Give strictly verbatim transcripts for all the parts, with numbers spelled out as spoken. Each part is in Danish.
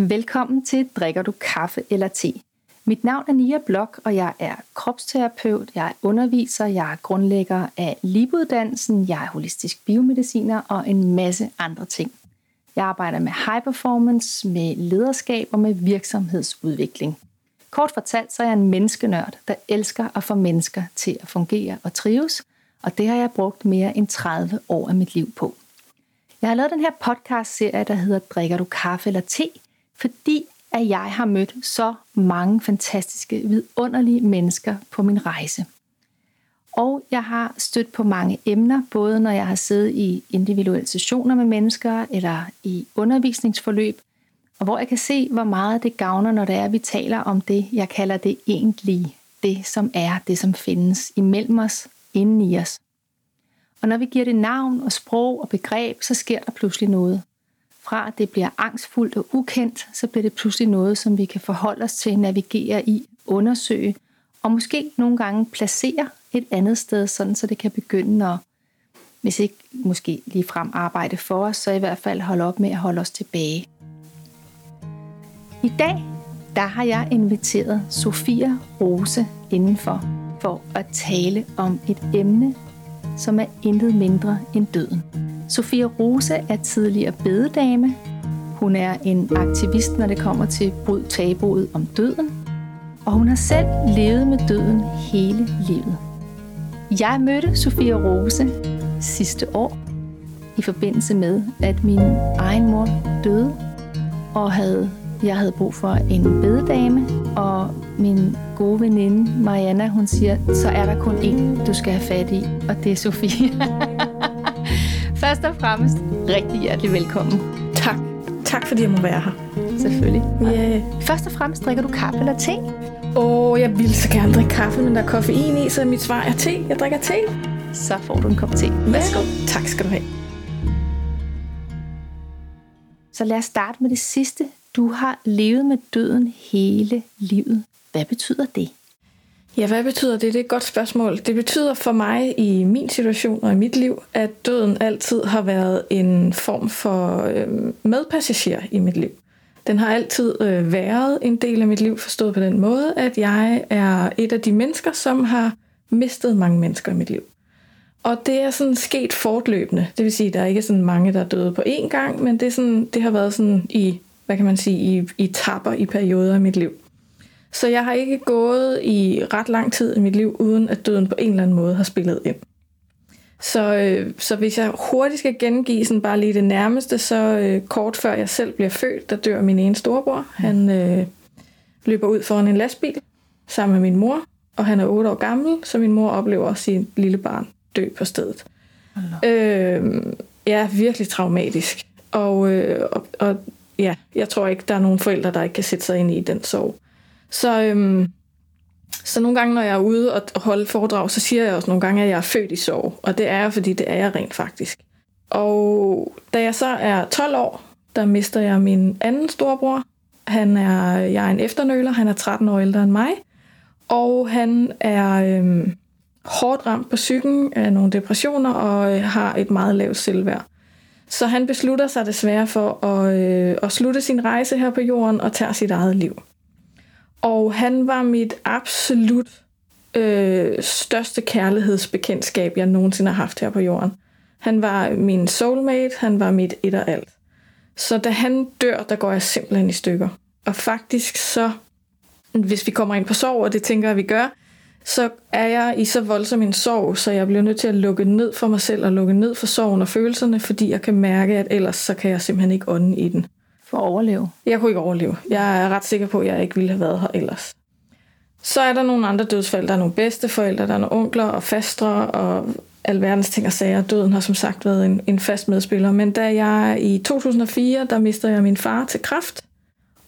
Velkommen til Drikker du kaffe eller te? Mit navn er Nia Blok, og jeg er kropsterapeut, jeg er underviser, jeg er grundlægger af Libodansen, jeg er holistisk biomediciner og en masse andre ting. Jeg arbejder med high performance, med lederskab og med virksomhedsudvikling. Kort fortalt, så er jeg en menneskenørd, der elsker at få mennesker til at fungere og trives, og det har jeg brugt mere end tredive år af mit liv på. Jeg har lavet den her podcast-serie, der hedder Drikker du kaffe eller te? Fordi at jeg har mødt så mange fantastiske, vidunderlige mennesker på min rejse. Og jeg har stødt på mange emner, både når jeg har siddet i individuelle sessioner med mennesker eller i undervisningsforløb, og hvor jeg kan se, hvor meget det gavner, når det er, vi taler om det, jeg kalder det egentlige. Det, som er, det som findes imellem os, inden i os. Og når vi giver det navn og sprog og begreb, så sker der pludselig noget. Fra at det bliver angstfuldt og ukendt, så bliver det pludselig noget, som vi kan forholde os til, navigere i, undersøge, og måske nogle gange placere et andet sted, sådan så det kan begynde at, hvis ikke måske ligefrem arbejde for os, så i hvert fald holde op med at holde os tilbage. I dag, der har jeg inviteret Sofia Rose indenfor, for at tale om et emne, som er intet mindre end døden. Sofia Rose er tidligere bededame. Hun er en aktivist, når det kommer til bryd tabuet om døden. Og hun har selv levet med døden hele livet. Jeg mødte Sofia Rose sidste år i forbindelse med, at min egen mor døde. Og havde, jeg havde brug for en bededame. Og min gode veninde Mariana, hun siger, så er der kun én, du skal have fat i. Og det er Sofia. Først og fremmest, rigtig hjertelig velkommen. Tak. Tak fordi jeg må være her. Selvfølgelig. Yeah. Først og fremmest, drikker du kaffe eller te? Åh, oh, jeg ville så gerne drikke kaffe, men der er koffein i, så mit svar er te. Jeg drikker te. Så får du en kop te. Værsgo. Yeah. Tak skal du have. Så lad os starte med det sidste. Du har levet med døden hele livet. Hvad betyder det? Ja, hvad betyder det? Det er et godt spørgsmål. Det betyder for mig i min situation og i mit liv, at døden altid har været en form for øh, medpassager i mit liv. Den har altid øh, været en del af mit liv, forstået på den måde, at jeg er et af de mennesker, som har mistet mange mennesker i mit liv. Og det er sådan sket fortløbende. Det vil sige, at der er ikke sådan mange, der er døde på én gang, men det, er sådan, det har været sådan i, hvad kan man sige, i, i etapper, i perioder i mit liv. Så jeg har ikke gået i ret lang tid i mit liv, uden at døden på en eller anden måde har spillet ind. Så, øh, så hvis jeg hurtigt skal gengive sådan bare lige det nærmeste, så øh, kort før jeg selv bliver født, der dør min ene storebror. Han øh, løber ud foran en lastbil sammen med min mor, og han er otte år gammel, så min mor oplever sin lille barn dø på stedet. Øh, ja, virkelig traumatisk. Og, øh, og, og ja, jeg tror ikke, der er nogen forældre, der ikke kan sætte sig ind i den sorg. Så, øhm, så nogle gange, når jeg er ude og holde foredrag, så siger jeg også nogle gange, at jeg er født i sorg. Og det er jeg, fordi det er jeg rent faktisk. Og da jeg så er tolv år, der mister jeg min anden storebror. Han er, jeg er en efternøler, han er tretten år ældre end mig. Og han er øhm, hårdt ramt på psyken af nogle depressioner og har et meget lavt selvværd. Så han beslutter sig desværre for at, øh, at slutte sin rejse her på jorden og tager sit eget liv. Og han var mit absolut øh, største kærlighedsbekendtskab, jeg nogensinde har haft her på jorden. Han var min soulmate, han var mit et og alt. Så da han dør, der går jeg simpelthen i stykker. Og faktisk så, hvis vi kommer ind på sorg, og det tænker jeg, vi gør, så er jeg i så voldsom en sorg, så jeg bliver nødt til at lukke ned for mig selv, og lukke ned for sorgen og følelserne, fordi jeg kan mærke, at ellers så kan jeg simpelthen ikke ånde i den. For at overleve? Jeg kunne ikke overleve. Jeg er ret sikker på, at jeg ikke ville have været her ellers. Så er der nogle andre dødsfald. Der er nogle bedsteforældre, der er nogle onkler og fastre og alverdens ting og sager. Døden har som sagt været en, en fast medspiller. Men da jeg i to tusind og fire, der mister jeg min far til kræft.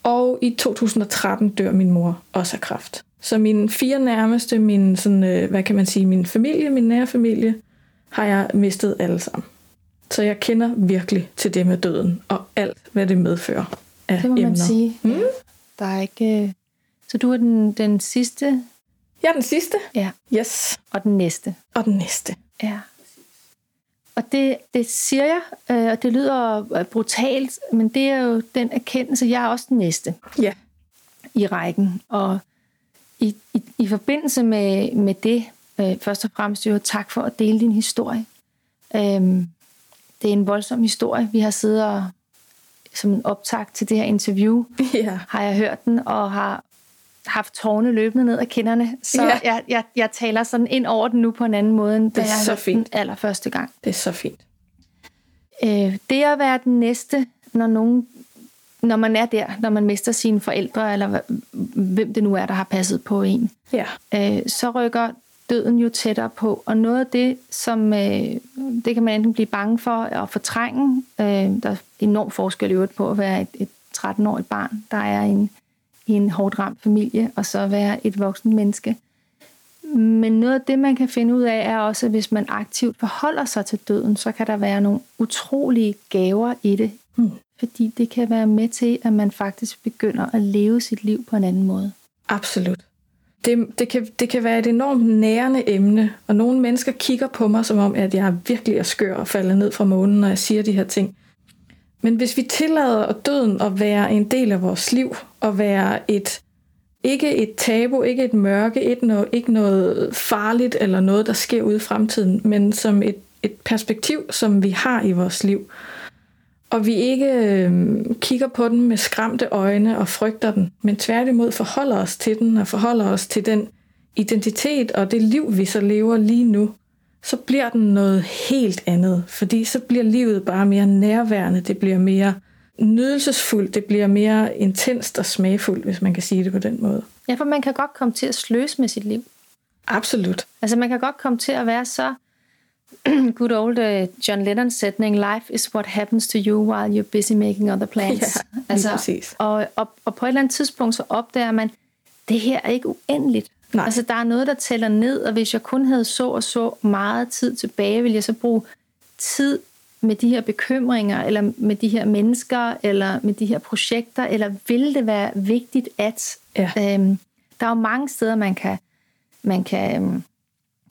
Og i to tusind og tretten dør min mor også af kræft. Så mine fire nærmeste, min, sådan, hvad kan man sige, min familie, min nære familie, har jeg mistet alle sammen. Så jeg kender virkelig til det med døden, og alt, hvad det medfører af emner. Det må emner. Man sige. Mm? Der er ikke... Så du er den, den sidste? Jeg er den sidste. Ja. Yes. Og den næste. Og den næste. Ja. Og det, det siger jeg, og det lyder brutalt, men det er jo den erkendelse, jeg er også den næste ja. i rækken. Og i, i, i forbindelse med, med det, øh, først og fremmest jo tak for at dele din historie. Øhm, det er en voldsom historie. Vi har siddet og, som en optakt til det her interview, ja. har jeg hørt den, og har haft tårne løbende ned ad kinderne, så ja. jeg, jeg, jeg taler sådan ind over den nu på en anden måde, end da jeg hørte den allerførste gang. Det er så fint. Øh, det at være den næste, når nogen, når man er der, når man mister sine forældre, eller hvem det nu er, der har passet på en, ja. øh, så rykker døden jo tættere på, og noget af det, som øh, det kan man enten blive bange for at fortrænge, øh, der er enorm forskel i øvrigt på at være et, et tretten-årigt barn, der er en i en hårdt ramt familie, og så være et voksent menneske. Men noget af det, man kan finde ud af, er også, at hvis man aktivt forholder sig til døden, så kan der være nogle utrolige gaver i det. Mm. Fordi det kan være med til, at man faktisk begynder at leve sit liv på en anden måde. Absolut. Det, det, kan, det kan være et enormt nærende emne, og nogle mennesker kigger på mig, som om at jeg virkelig er skør og falder ned fra månen, når jeg siger de her ting. Men hvis vi tillader døden at være en del af vores liv, og være et, ikke et tabu, ikke et mørke, et no, ikke noget farligt eller noget, der sker ude i fremtiden, men som et, et perspektiv, som vi har i vores liv, og vi ikke øh, kigger på den med skræmte øjne og frygter den, men tværtimod forholder os til den og forholder os til den identitet og det liv, vi så lever lige nu, så bliver den noget helt andet, fordi så bliver livet bare mere nærværende, det bliver mere nydelsesfuldt, det bliver mere intenst og smagfuldt, hvis man kan sige det på den måde. Ja, for man kan godt komme til at sløse med sit liv. Absolut. Altså man kan godt komme til at være så good old uh, John Lennon sætning, life is what happens to you while you're busy making other plans. Ja, altså, præcis. Og, og, og på et eller andet tidspunkt så opdager man, det her er ikke uendeligt. Nej. Altså, der er noget, der tæller ned, og hvis jeg kun havde så og så meget tid tilbage, ville jeg så bruge tid med de her bekymringer, eller med de her mennesker, eller med de her projekter, eller ville det være vigtigt, at... Ja. Øhm, der er jo mange steder, man kan, man kan øhm,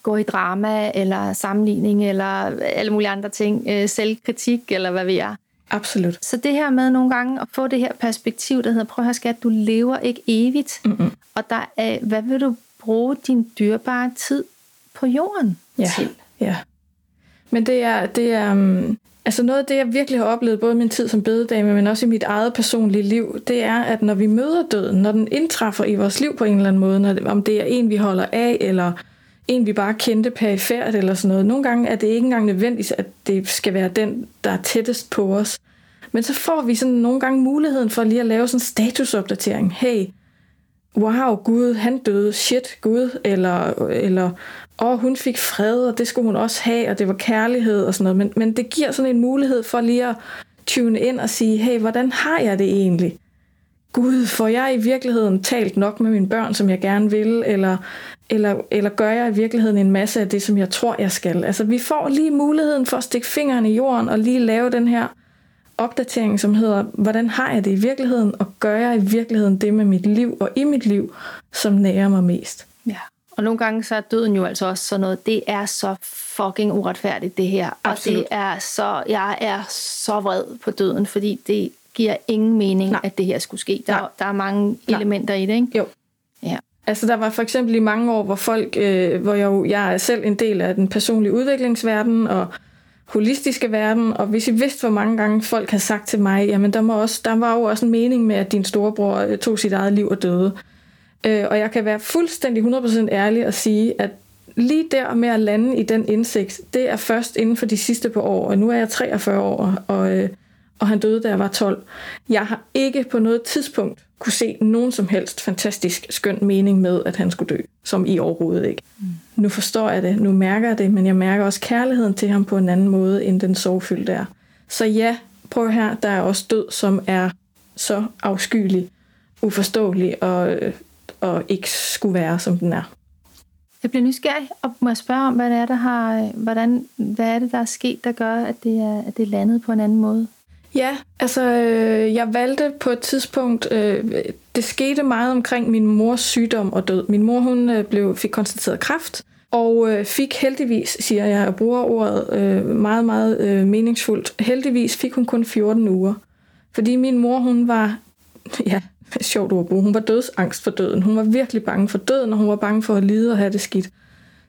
gå i drama, eller sammenligning, eller alle mulige andre ting, øh, selvkritik, eller hvad ved jeg. Absolut. Så det her med nogle gange at få det her perspektiv, der hedder, prøv at høre skat, du lever ikke evigt, mm-hmm. og der er, hvad vil du bruge din dyrebare tid på jorden ja, til. Ja. Men det er, det er um, altså noget af det, jeg virkelig har oplevet, både i min tid som bededame, men også i mit eget personlige liv, det er, at når vi møder døden, når den indtræffer i vores liv på en eller anden måde, når det, om det er en, vi holder af, eller en, vi bare kendte perifært, eller sådan noget. Nogle gange er det ikke engang nødvendigt, at det skal være den, der er tættest på os. Men så får vi sådan nogle gange muligheden for lige at lave sådan en statusopdatering. Hey, wow, Gud, han døde, shit, Gud, eller, eller åh, hun fik fred, og det skulle hun også have, og det var kærlighed og sådan noget. Men, men det giver sådan en mulighed for lige at tune ind og sige, hey, hvordan har jeg det egentlig? Gud, får jeg i virkeligheden talt nok med mine børn, som jeg gerne vil, eller, eller, eller gør jeg i virkeligheden en masse af det, som jeg tror, jeg skal? Altså, vi får lige muligheden for at stikke fingeren i jorden og lige lave den her opdatering, som hedder, hvordan har jeg det i virkeligheden, og gør jeg i virkeligheden det med mit liv og i mit liv, som nærer mig mest? Ja, og nogle gange så er døden jo altså også sådan noget, det er så fucking uretfærdigt, det her. Absolut. Og det er så, jeg er så vred på døden, fordi det giver ingen mening, Nej. At det her skulle ske. Der, der er mange elementer Nej. I det, ikke? Jo. Ja. Altså, der var for eksempel i mange år, hvor folk, øh, hvor jeg jo, jeg er selv en del af den personlige udviklingsverden og holistiske verden, og hvis I vidste, hvor mange gange folk havde sagt til mig, jamen, der, må også, der var jo også en mening med, at din storebror tog sit eget liv og døde. Øh, og jeg kan være fuldstændig hundrede procent ærlig og sige, at lige der med at lande i den indsigt, det er først inden for de sidste par år, og nu er jeg treogfyrre år, og... Øh, og han døde, da jeg var tolv. Jeg har ikke på noget tidspunkt kunne se nogen som helst fantastisk skøn mening med, at han skulle dø, som I overhovedet ikke. Mm. Nu forstår jeg det, nu mærker jeg det, men jeg mærker også kærligheden til ham på en anden måde, end den sorgfyldte er. Så ja, prøv her, der er også død, som er så afskyelig, uforståelig og, og ikke skulle være, som den er. Jeg bliver nysgerrig, og må jeg spørge om, hvad det er, der, har, hvordan, hvad er, det, der er sket, der gør, at det er, at det er landet på en anden måde? Ja, altså øh, jeg valgte på et tidspunkt, øh, det skete meget omkring min mors sygdom og død. Min mor hun øh, blev, fik konstateret kræft, og øh, fik heldigvis, siger jeg, og bruger ordet øh, meget, meget øh, meningsfuldt, heldigvis fik hun kun fjorten uger. Fordi min mor, hun var, ja, sjovt ord at bruge, hun var dødsangst for døden. Hun var virkelig bange for døden, og hun var bange for at lide og have det skidt.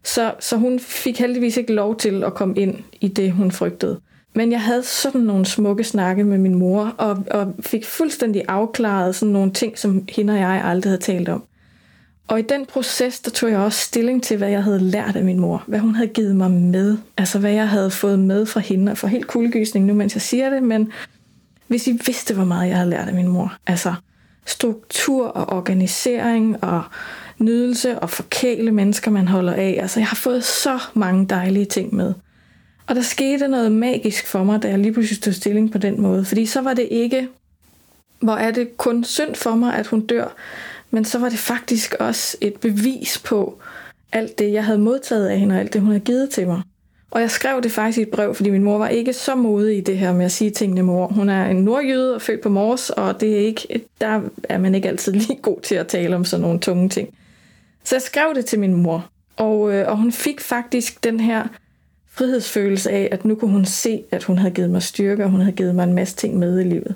Så, så hun fik heldigvis ikke lov til at komme ind i det, hun frygtede. Men jeg havde sådan nogle smukke snakke med min mor, og, og fik fuldstændig afklaret sådan nogle ting, som hende og jeg aldrig havde talt om. Og i den proces, der tog jeg også stilling til, hvad jeg havde lært af min mor. Hvad hun havde givet mig med. Altså, hvad jeg havde fået med fra hende. Og for helt kuldegysning nu, mens jeg siger det, men hvis I vidste, hvor meget jeg havde lært af min mor. Altså, struktur og organisering og nydelse og forkæle mennesker, man holder af. Altså, jeg har fået så mange dejlige ting med. Og der skete noget magisk for mig, da jeg lige pludselig tog stilling på den måde. Fordi så var det ikke, hvor er det kun synd for mig, at hun dør, men så var det faktisk også et bevis på alt det, jeg havde modtaget af hende, og alt det, hun havde givet til mig. Og jeg skrev det faktisk i et brev, fordi min mor var ikke så modig i det her med at sige tingene mor. Hun er en nordjyde og født på Mors, og det er ikke, der er man ikke altid lige god til at tale om sådan nogle tunge ting. Så jeg skrev det til min mor, og, og hun fik faktisk den her frihedsfølelse af, at nu kunne hun se, at hun havde givet mig styrke, og hun havde givet mig en masse ting med i livet.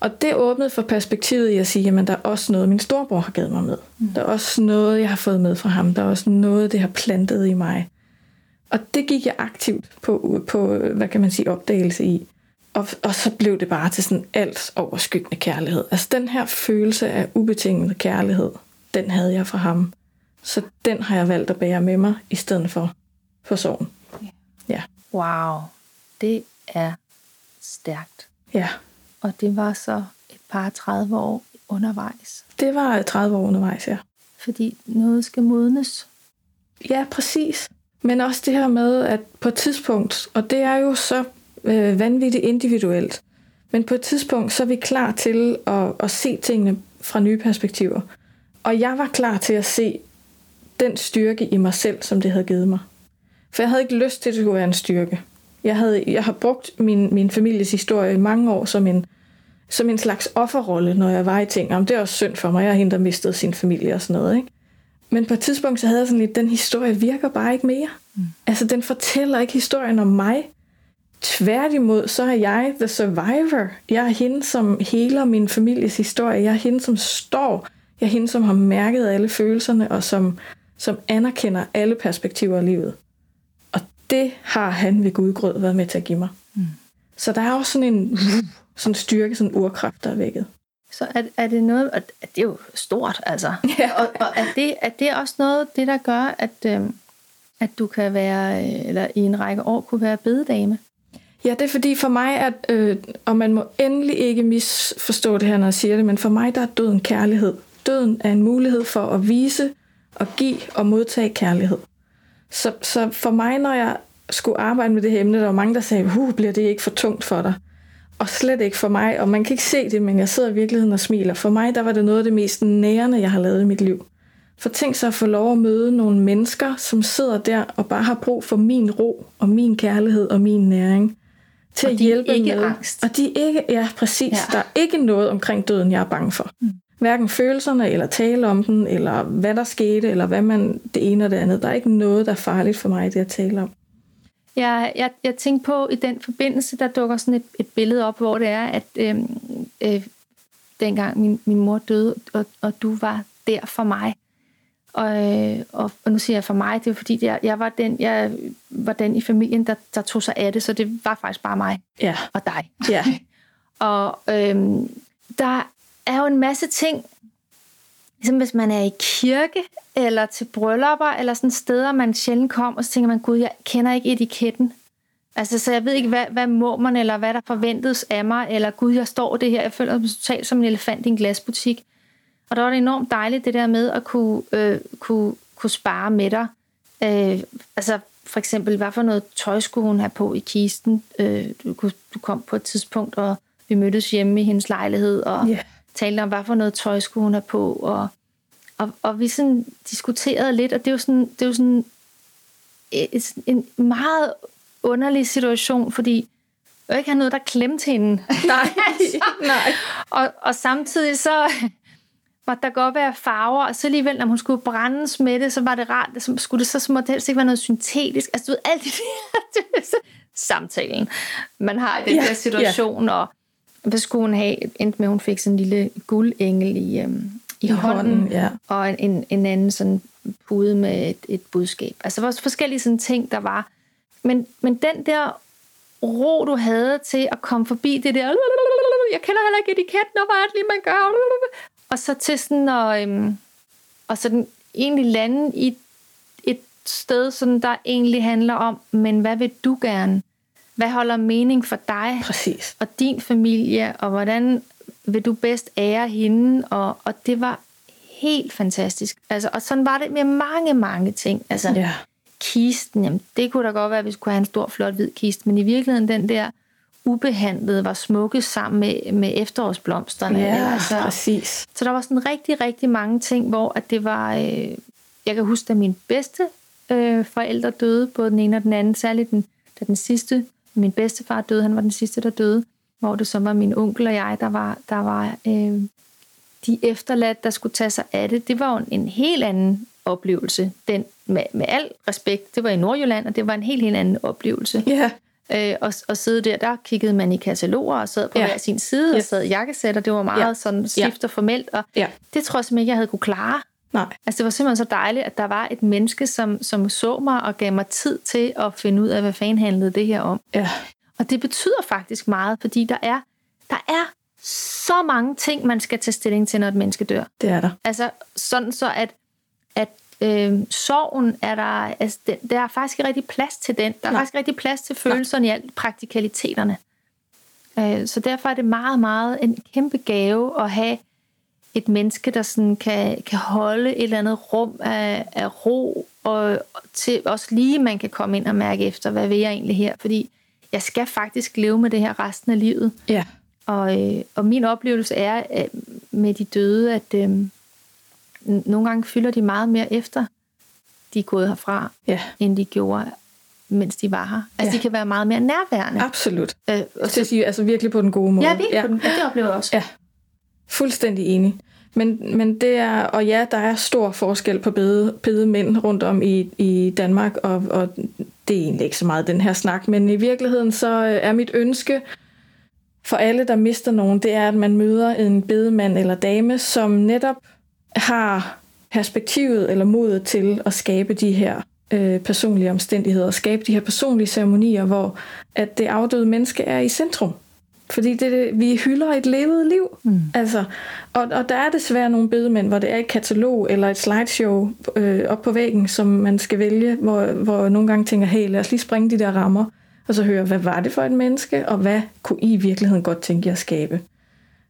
Og det åbnede for perspektivet i at sige, jamen der er også noget, min storbror har givet mig med. Der er også noget, jeg har fået med fra ham. Der er også noget, det har plantet i mig. Og det gik jeg aktivt på, på hvad kan man sige, opdagelse i. Og, og så blev det bare til sådan alt overskyggende kærlighed. Altså den her følelse af ubetinget kærlighed, den havde jeg fra ham. Så den har jeg valgt at bære med mig, i stedet for for sorgen. Ja. Wow, det er stærkt. Ja. Og det var så et par tredive år undervejs. Det var tredive år undervejs, ja. Fordi noget skal modnes. Ja, præcis. Men også det her med, at på et tidspunkt, og det er jo så øh, vanvittigt individuelt, men på et tidspunkt, så er vi klar til at, at se tingene fra nye perspektiver. Og jeg var klar til at se den styrke i mig selv, som det havde givet mig. For jeg havde ikke lyst til, at det skulle være en styrke. Jeg, havde, jeg har brugt min, min families historie i mange år som en, som en slags offerrolle, når jeg var i ting. Jamen, det er også synd for mig, jeg er hende, der mistede sin familie og sådan noget. Ikke? Men på et tidspunkt, så havde jeg sådan lidt, den historie virker bare ikke mere. Mm. Altså, den fortæller ikke historien om mig. Tværtimod, så er jeg the survivor. Jeg er hende, som heler min families historie. Jeg er hende, som står. Jeg er hende, som har mærket alle følelserne, og som, som anerkender alle perspektiver af livet. Det har han ved gudgrød været med til at give mig. Mm. Så der er også sådan en sådan styrke, sådan urkraft, der er vækket. Så er, er det noget, og det er jo stort, altså. Ja. Og, og er, det, er det også noget, det der gør, at, øh, at du kan være, eller i en række år kunne være bededame? Ja, det er fordi for mig, at, øh, og man må endelig ikke misforstå det her, når jeg siger det, men for mig, der er døden kærlighed. Døden er en mulighed for at vise, og give og modtage kærlighed. Så, så for mig, når jeg skulle arbejde med det her emne, der var mange, der sagde, huh, bliver det ikke for tungt for dig? Og slet ikke for mig, og man kan ikke se det, men jeg sidder i virkeligheden og smiler. For mig, der var det noget af det mest nærende, jeg har lavet i mit liv. For tænk så at få lov at møde nogle mennesker, som sidder der og bare har brug for min ro, og min kærlighed og min næring. Til og at hjælpe ikke med. Angst. Og de er ikke, ja præcis, ja. Der er ikke noget omkring døden, jeg er bange for. Mm. Hverken følelserne, eller tale om den, eller hvad der skete, eller hvad man det ene og det andet. Der er ikke noget, der er farligt for mig, det at tale om. Jeg, jeg, jeg tænkte på, i den forbindelse, der dukker sådan et, et billede op, hvor det er, at øh, øh, dengang min, min mor døde, og, og du var der for mig. Og, øh, og, og nu siger jeg for mig, det er fordi, jeg, jeg, var den, jeg var den i familien, der, der tog sig af det, så det var faktisk bare mig yeah. og dig. Yeah. og øh, der... er jo en masse ting, ligesom hvis man er i kirke, eller til bryllupper, eller sådan steder, man sjældent kommer, og så tænker man, gud, jeg kender ikke etiketten. Altså, så jeg ved ikke, hvad, hvad må man, eller hvad der forventes af mig, eller gud, jeg står det her, jeg føler mig totalt som en elefant i en glasbutik. Og der var det enormt dejligt, det der med at kunne, øh, kunne, kunne spare med dig. Øh, altså, for eksempel, hvad for noget tøj skulle hun have på i kisten? Øh, du, du kom på et tidspunkt, og vi mødtes hjemme i hendes lejlighed, og... Yeah. talte om, hvad for noget tøj skulle hun have på, og, og, og vi sådan diskuterede lidt, og det er jo sådan, det er jo sådan en meget underlig situation, fordi jeg ikke har noget, der klemte hende. Nej, nej. og, og samtidig så måtte der godt være farver, og så alligevel, når hun skulle brændes med det, så var det rart, så skulle det så småt helst ikke være noget syntetisk. Altså, du ved, alt det der samtalen, man har i den ja, der situation, ja. Og hvad skulle hun have? Endte med, hun fik sådan en lille guldengel i, øhm, i, I hånden, hånden ja. Og en, en anden sådan pude med et, et budskab. Altså, der var forskellige sådan ting, der var. Men, men den der ro, du havde til at komme forbi det der, jeg kender heller ikke etiketten, og hvad er det lige, man gør? Og så til sådan, og, øhm, og sådan egentlig lande i et sted, sådan, der egentlig handler om, men hvad vil du gerne? Hvad holder mening for dig? Præcis. Og din familie, og hvordan vil du bedst ære hende? Og, og det var helt fantastisk. Altså, og sådan var det med mange, mange ting. Altså, ja. Kisten, jamen, det kunne da godt være, at vi skulle have en stor, flot, hvid kiste, men i virkeligheden den der ubehandlede var smukke sammen med, med efterårsblomsterne. Ja, altså, præcis. Så der var sådan rigtig, rigtig mange ting, hvor at det var... Øh, jeg kan huske, at mine bedste øh, forældre døde, både den ene og den anden, særligt den, da den sidste... Min bedstefar døde, han var den sidste, der døde, hvor det så var min onkel og jeg, der var, der var øh, de efterladte, der skulle tage sig af det. Det var jo en, en helt anden oplevelse. Den, med, med al respekt, det var i Nordjylland, og det var en helt, helt anden oplevelse. Yeah. Øh, og, og sidde der, der kiggede man i kataloger og sad på yeah. hver sin side, og yeah. sad i jakkesæt, og det var meget yeah. sådan stift og formelt. Og yeah. det tror jeg simpelthen ikke, jeg havde kunne klare. Nej. Altså det var simpelthen så dejligt, at der var et menneske, som, som så mig og gav mig tid til at finde ud af, hvad fanden handlede det her om. Ja. Og det betyder faktisk meget, fordi der er, der er så mange ting, man skal tage stilling til, når et menneske dør. Det er der. Altså sådan så, at, at øh, sorgen er der, altså den, der er faktisk rigtig plads til den. Der er Nej. faktisk rigtig plads til følelserne Nej. i alt praktikaliteterne. Øh, så derfor er det meget, meget en kæmpe gave at have et menneske, der sådan kan, kan holde et eller andet rum af, af ro, og til også lige, man kan komme ind og mærke efter, hvad vil jeg egentlig her? Fordi jeg skal faktisk leve med det her resten af livet. Ja. Og, øh, og min oplevelse er øh, med de døde, at øh, nogle gange fylder de meget mere efter, de er gået herfra, ja. End de gjorde, mens de var her. Altså, ja. De kan være meget mere nærværende. Absolut. Øh, og så, sige, altså virkelig på den gode måde. Ja, virkelig ja. På den, ja, det oplever jeg også. Ja. Fuldstændig enig. Men, men det er, og ja, der er stor forskel på bede, bedemænd rundt om i, i Danmark, og, og det er egentlig ikke så meget den her snak, men i virkeligheden så er mit ønske for alle, der mister nogen, det er, at man møder en bedemand eller dame, som netop har perspektivet eller modet til at skabe de her øh, personlige omstændigheder, og skabe de her personlige ceremonier, hvor at det afdøde menneske er i centrum. Fordi det, vi hylder et levet liv. Mm. Altså, og, og der er desværre nogle bedemænd, hvor det er et katalog eller et slideshow øh, op på væggen, som man skal vælge, hvor, hvor nogle gange tænker, hey, lad os lige springe de der rammer, og så høre, hvad var det for et menneske, og hvad kunne I i virkeligheden godt tænke jer at skabe?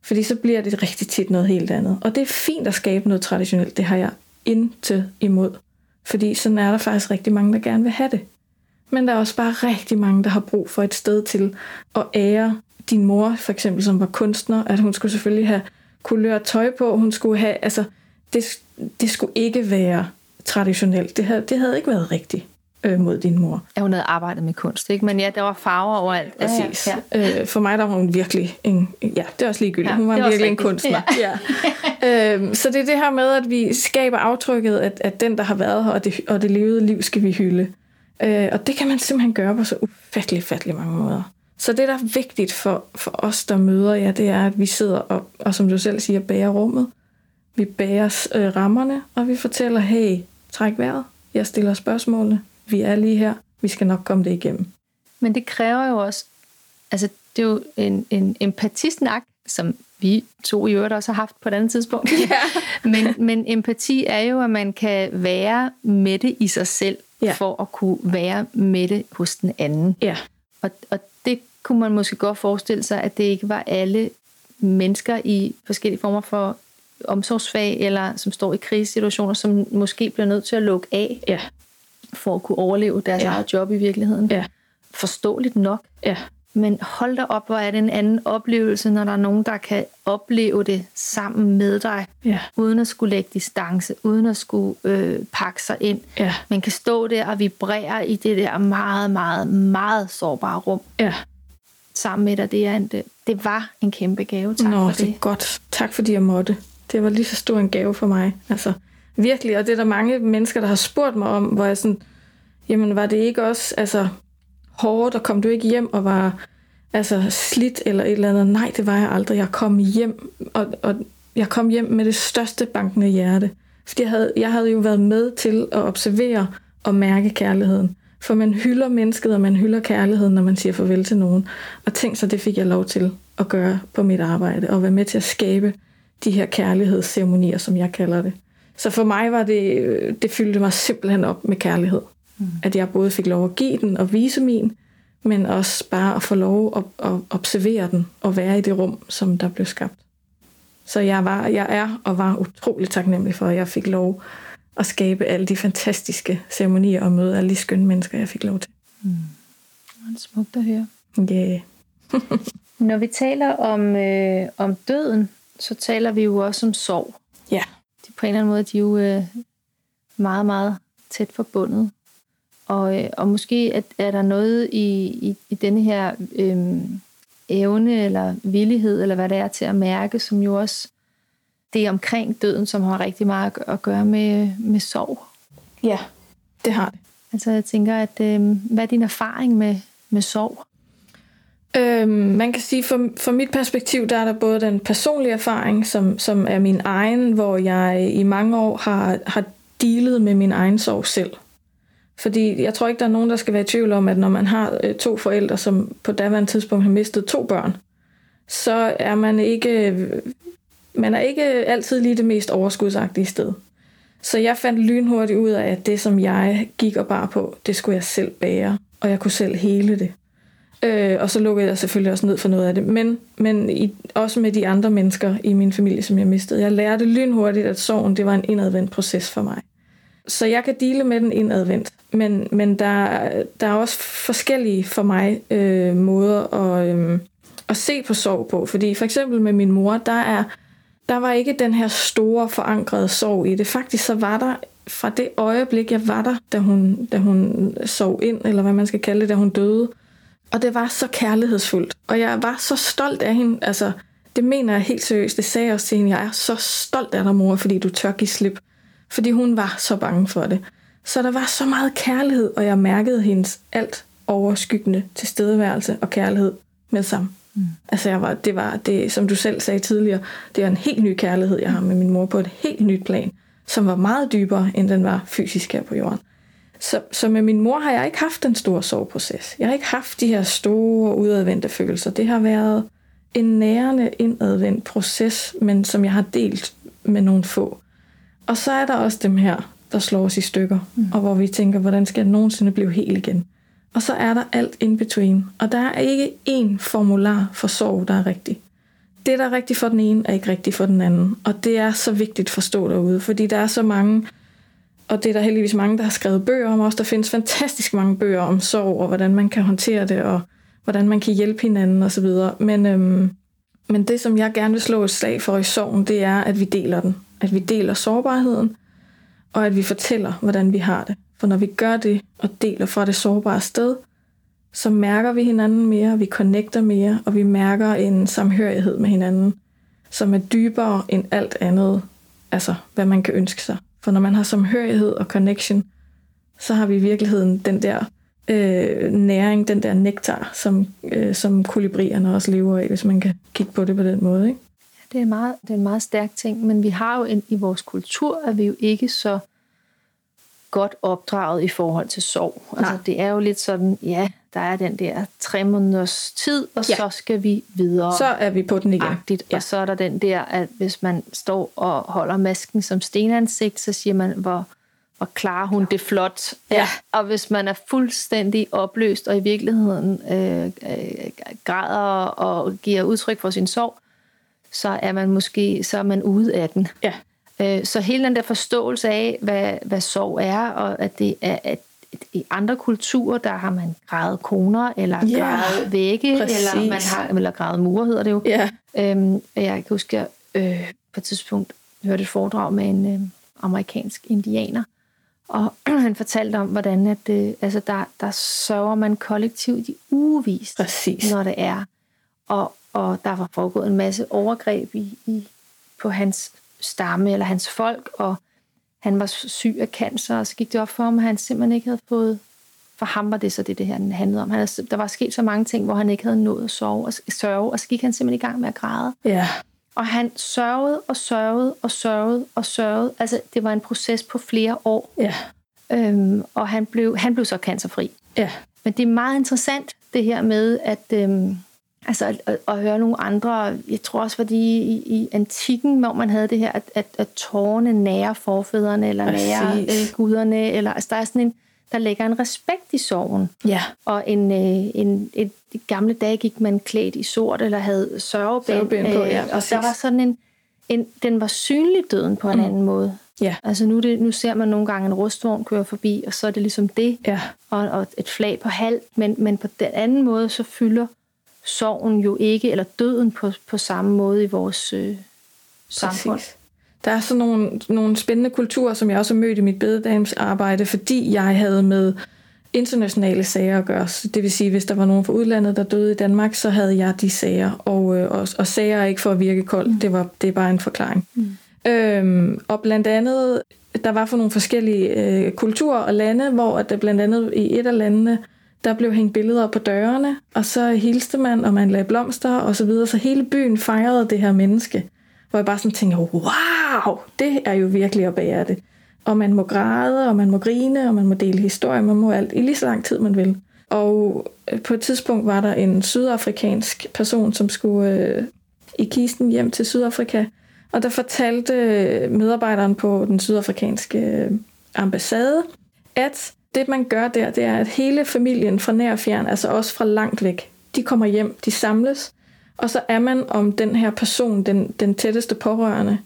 Fordi så bliver det rigtig tit noget helt andet. Og det er fint at skabe noget traditionelt, det har jeg intet imod. Fordi sådan er der faktisk rigtig mange, der gerne vil have det. Men der er også bare rigtig mange, der har brug for et sted til at ære din mor, for eksempel, som var kunstner, at hun skulle selvfølgelig have kulørt tøj på, hun skulle have, altså, det, det skulle ikke være traditionelt. Det havde, det havde ikke været rigtigt øh, mod din mor. Ja, hun havde arbejdet med kunst, ikke? Men ja, der var farver overalt. Præcis. Ja, ja. Øh, for mig, der var hun virkelig en, ja, det er også ligegyldigt, ja, hun var en virkelig en kunstner. Ja. Ja. øhm, så det er det her med, at vi skaber aftrykket, at, at den, der har været her, og det, og det levede liv, skal vi hylde. Øh, og det kan man simpelthen gøre på så ufattelig, ufattelig mange måder. Så det, der er vigtigt for, for os, der møder jer, ja, det er, at vi sidder og, og som du selv siger, bærer rummet. Vi bærer øh, rammerne, og vi fortæller, hey, træk vejret, jeg stiller spørgsmålene, vi er lige her, vi skal nok komme det igennem. Men det kræver jo også, altså det er jo en, en empatisnak, som vi to i øvrigt også har haft på et andet tidspunkt. Ja. men, men empati er jo, at man kan være med det i sig selv, ja. For at kunne være med det hos den anden. Ja. Og, og det kunne man måske godt forestille sig, at det ikke var alle mennesker i forskellige former for omsorgsfag, eller som står i krisesituationer, som måske bliver nødt til at lukke af, ja. For at kunne overleve deres ja. Eget job i virkeligheden. Ja. Forståeligt nok. Ja. Men hold da op, hvor er det en anden oplevelse, når der er nogen, der kan opleve det sammen med dig, ja. Uden at skulle lægge distance, uden at skulle øh, pakke sig ind. Ja. Man kan stå der og vibrere i det der meget, meget, meget sårbare rum. Ja. Sammen med dig, det, er en, det var en kæmpe gave. Tak Nå, for det. Det er godt. Tak fordi jeg måtte. det var lige så stor en gave for mig. Altså virkelig, og det er der mange mennesker, der har spurgt mig om, hvor jeg sådan, jamen var det ikke også altså, hårdt, og kom du ikke hjem og var altså, slidt eller et eller andet? Nej, det var jeg aldrig. Jeg kom hjem, og, og jeg kom hjem med det største bankende hjerte. Fordi jeg havde, jeg havde jo været med til at observere og mærke kærligheden. For man hylder mennesket, og man hylder kærligheden, når man siger farvel til nogen. Og tænk så, det fik jeg lov til at gøre på mit arbejde, og være med til at skabe de her kærlighedsceremonier, som jeg kalder det. Så for mig var det, det fyldte mig simpelthen op med kærlighed. Mm. At jeg både fik lov at give den og vise min, men også bare at få lov at, at observere den, og være i det rum, som der blev skabt. Så jeg, var, jeg er og var utrolig taknemmelig for, at jeg fik lov at skabe alle de fantastiske ceremonier og møde alle de skønne mennesker, jeg fik lov til. Mm. Det var smukt at høre. Yeah. Når vi taler om, øh, om døden, så taler vi jo også om sorg. Ja. Yeah. De på en eller anden måde, de er jo øh, meget, meget tæt forbundet. Og, øh, og måske er, er der noget i, i, i denne her øh, evne eller villighed, eller hvad det er til at mærke, som jo også det er omkring døden, som har rigtig meget at gøre med, med sorg. Ja, det har det. Altså jeg tænker, at øh, hvad er din erfaring med, med sorg? Øhm, man kan sige, for, for mit perspektiv, der er der både den personlige erfaring, som, som er min egen, hvor jeg i mange år har, har dealet med min egen sorg selv. Fordi jeg tror ikke, der er nogen, der skal være i tvivl om, at når man har to forældre, som på daværende tidspunkt har mistet to børn, så er man ikke... Man er ikke altid lige det mest overskudsagtige sted. Så jeg fandt lynhurtigt ud af, at det, som jeg gik og bar på, det skulle jeg selv bære, og jeg kunne selv hele det. Øh, og så lukkede jeg selvfølgelig også ned for noget af det, men, men i, også med de andre mennesker i min familie, som jeg mistede. Jeg lærte lynhurtigt, at sorgen, det var en indadvendt proces for mig. Så jeg kan dele med den indadvendt, men, men der, der er også forskellige for mig øh, måder at, øh, at se på sorg på. Fordi for eksempel med min mor, der er... Der var ikke den her store, forankrede sorg i det. Faktisk så var der, fra det øjeblik, jeg var der, da hun, da hun sov ind, eller hvad man skal kalde det, da hun døde. Og det var så kærlighedsfuldt. Og jeg var så stolt af hende. Altså, det mener jeg helt seriøst. Det sagde jeg også til hende. Jeg er så stolt af dig, mor, fordi du tør give slip. Fordi hun var så bange for det. Så der var så meget kærlighed, og jeg mærkede hendes alt overskyggende tilstedeværelse og kærlighed med sammen. Mm. Altså jeg var, det var det, som du selv sagde tidligere, det er en helt ny kærlighed, jeg har med min mor på et helt nyt plan, som var meget dybere, end den var fysisk her på jorden. Så, så med min mor har jeg ikke haft den store sorgproces. Jeg har ikke haft de her store udadvendte følelser. Det har været en nærende indadvendt proces, men som jeg har delt med nogle få. Og så er der også dem her, der slår os i stykker, mm. og hvor vi tænker, hvordan skal jeg nogensinde blive hel igen? Og så er der alt in between. Og der er ikke én formular for sorg, der er rigtig. Det, der er rigtigt for den ene, er ikke rigtigt for den anden. Og det er så vigtigt at forstå derude, fordi der er så mange, og det er der heldigvis mange, der har skrevet bøger om os. Der findes fantastisk mange bøger om sorg, og hvordan man kan håndtere det, og hvordan man kan hjælpe hinanden osv. Men, øhm, men det, som jeg gerne vil slå et slag for i sorgen, det er, at vi deler den. At vi deler sårbarheden, og at vi fortæller, hvordan vi har det. For når vi gør det og deler fra det sårbare sted, så mærker vi hinanden mere, vi connecter mere, og vi mærker en samhørighed med hinanden, som er dybere end alt andet, altså hvad man kan ønske sig. For når man har samhørighed og connection, så har vi i virkeligheden den der øh, næring, den der nektar, som, øh, som kolibrierne også lever af, hvis man kan kigge på det på den måde. Ikke? Ja, det er meget, det er en meget stærk ting, men vi har jo en, i vores kultur, at vi jo ikke så... godt opdraget i forhold til sorg. Altså, det er jo lidt sådan, ja, der er den der tre måneders tid, og ja. Så skal vi videre. Så er vi på den igen. Agtigt, ja. Og så er der den der, at hvis man står og holder masken som stenansigt, så siger man, hvor, hvor klarer hun det flot. Ja. Ja. Og hvis man er fuldstændig opløst, og i virkeligheden øh, øh, græder og giver udtryk for sin sorg, så er man måske så er man ude af den. Ja. Så hele den der forståelse af, hvad, hvad sorg er, og at det er at i andre kulturer, der har man grædet koner, eller yeah, grædet vægge, præcis. Eller man har eller grædet mure, hedder det jo. Yeah. Øhm, jeg kan huske, at jeg øh, på et tidspunkt hørte et foredrag med en øh, amerikansk indianer, og han fortalte om, hvordan at, øh, altså der, der sørger man kollektivt i ugevis, præcis. Når det er. Og, og der var foregået en masse overgreb i, i, på hans stamme eller hans folk, og han var syg af cancer, og så gik det op for ham, at han simpelthen ikke havde fået... For ham var det så det, det her den handlede om. Han havde, der var sket så mange ting, hvor han ikke havde nået at sove og sørge, og så gik han simpelthen i gang med at græde. Yeah. Og han sørgede og sørgede og sørgede og sørgede. Altså, det var en proces på flere år. Yeah. Øhm, og han blev, han blev så cancerfri. Yeah. Men det er meget interessant, det her med at, øhm, altså, at, at, at høre nogle andre. Jeg tror også, fordi i, i antikken, hvor man havde det her, at, at, at tårerne nærer forfædrene, eller nærer øh, guderne. Eller, altså, der er sådan en... Der ligger en respekt i sorgen. Ja. Og en, øh, en, et, i gamle dage gik man klædt i sort, eller havde sørgebænd. Sørgebænd på, ja. Øh, og der var sådan en, en... Den var synlig døden på en mm. anden måde. Ja. Altså nu, det, nu ser man nogle gange en rustvogn køre forbi, og så er det ligesom det. Ja. Og, og et flag på halv. Men, men på den anden måde, så fylder sorgen jo ikke, eller døden på, på samme måde i vores øh, samfund. Præcis. Der er sådan nogle, nogle spændende kulturer, som jeg også har mødt i mit bededamsarbejde, fordi jeg havde med internationale sager at gøre. Det vil sige, hvis der var nogen fra udlandet, der døde i Danmark, så havde jeg de sager. Og, og, og sager ikke for at virke kold. Mm. Det var, det er bare en forklaring. Mm. Øhm, og blandt andet, der var for nogle forskellige øh, kulturer og lande, hvor at der blandt andet i et af landene, der blev hængt billeder op på dørene, og så hilste man, og man lagde blomster og så videre. Så hele byen fejrede det her menneske. Hvor jeg bare sådan tænker, wow, det er jo virkelig at bære det. Og man må græde, og man må grine, og man må dele historier, man må alt i lige så lang tid, man vil. Og på et tidspunkt var der en sydafrikansk person, som skulle øh, i kisten hjem til Sydafrika. Og der fortalte medarbejderen på den sydafrikanske ambassade, at det, man gør der, det er, at hele familien fra nær og fjern, altså også fra langt væk, de kommer hjem, de samles. Og så er man om den her person, den, den tætteste pårørende,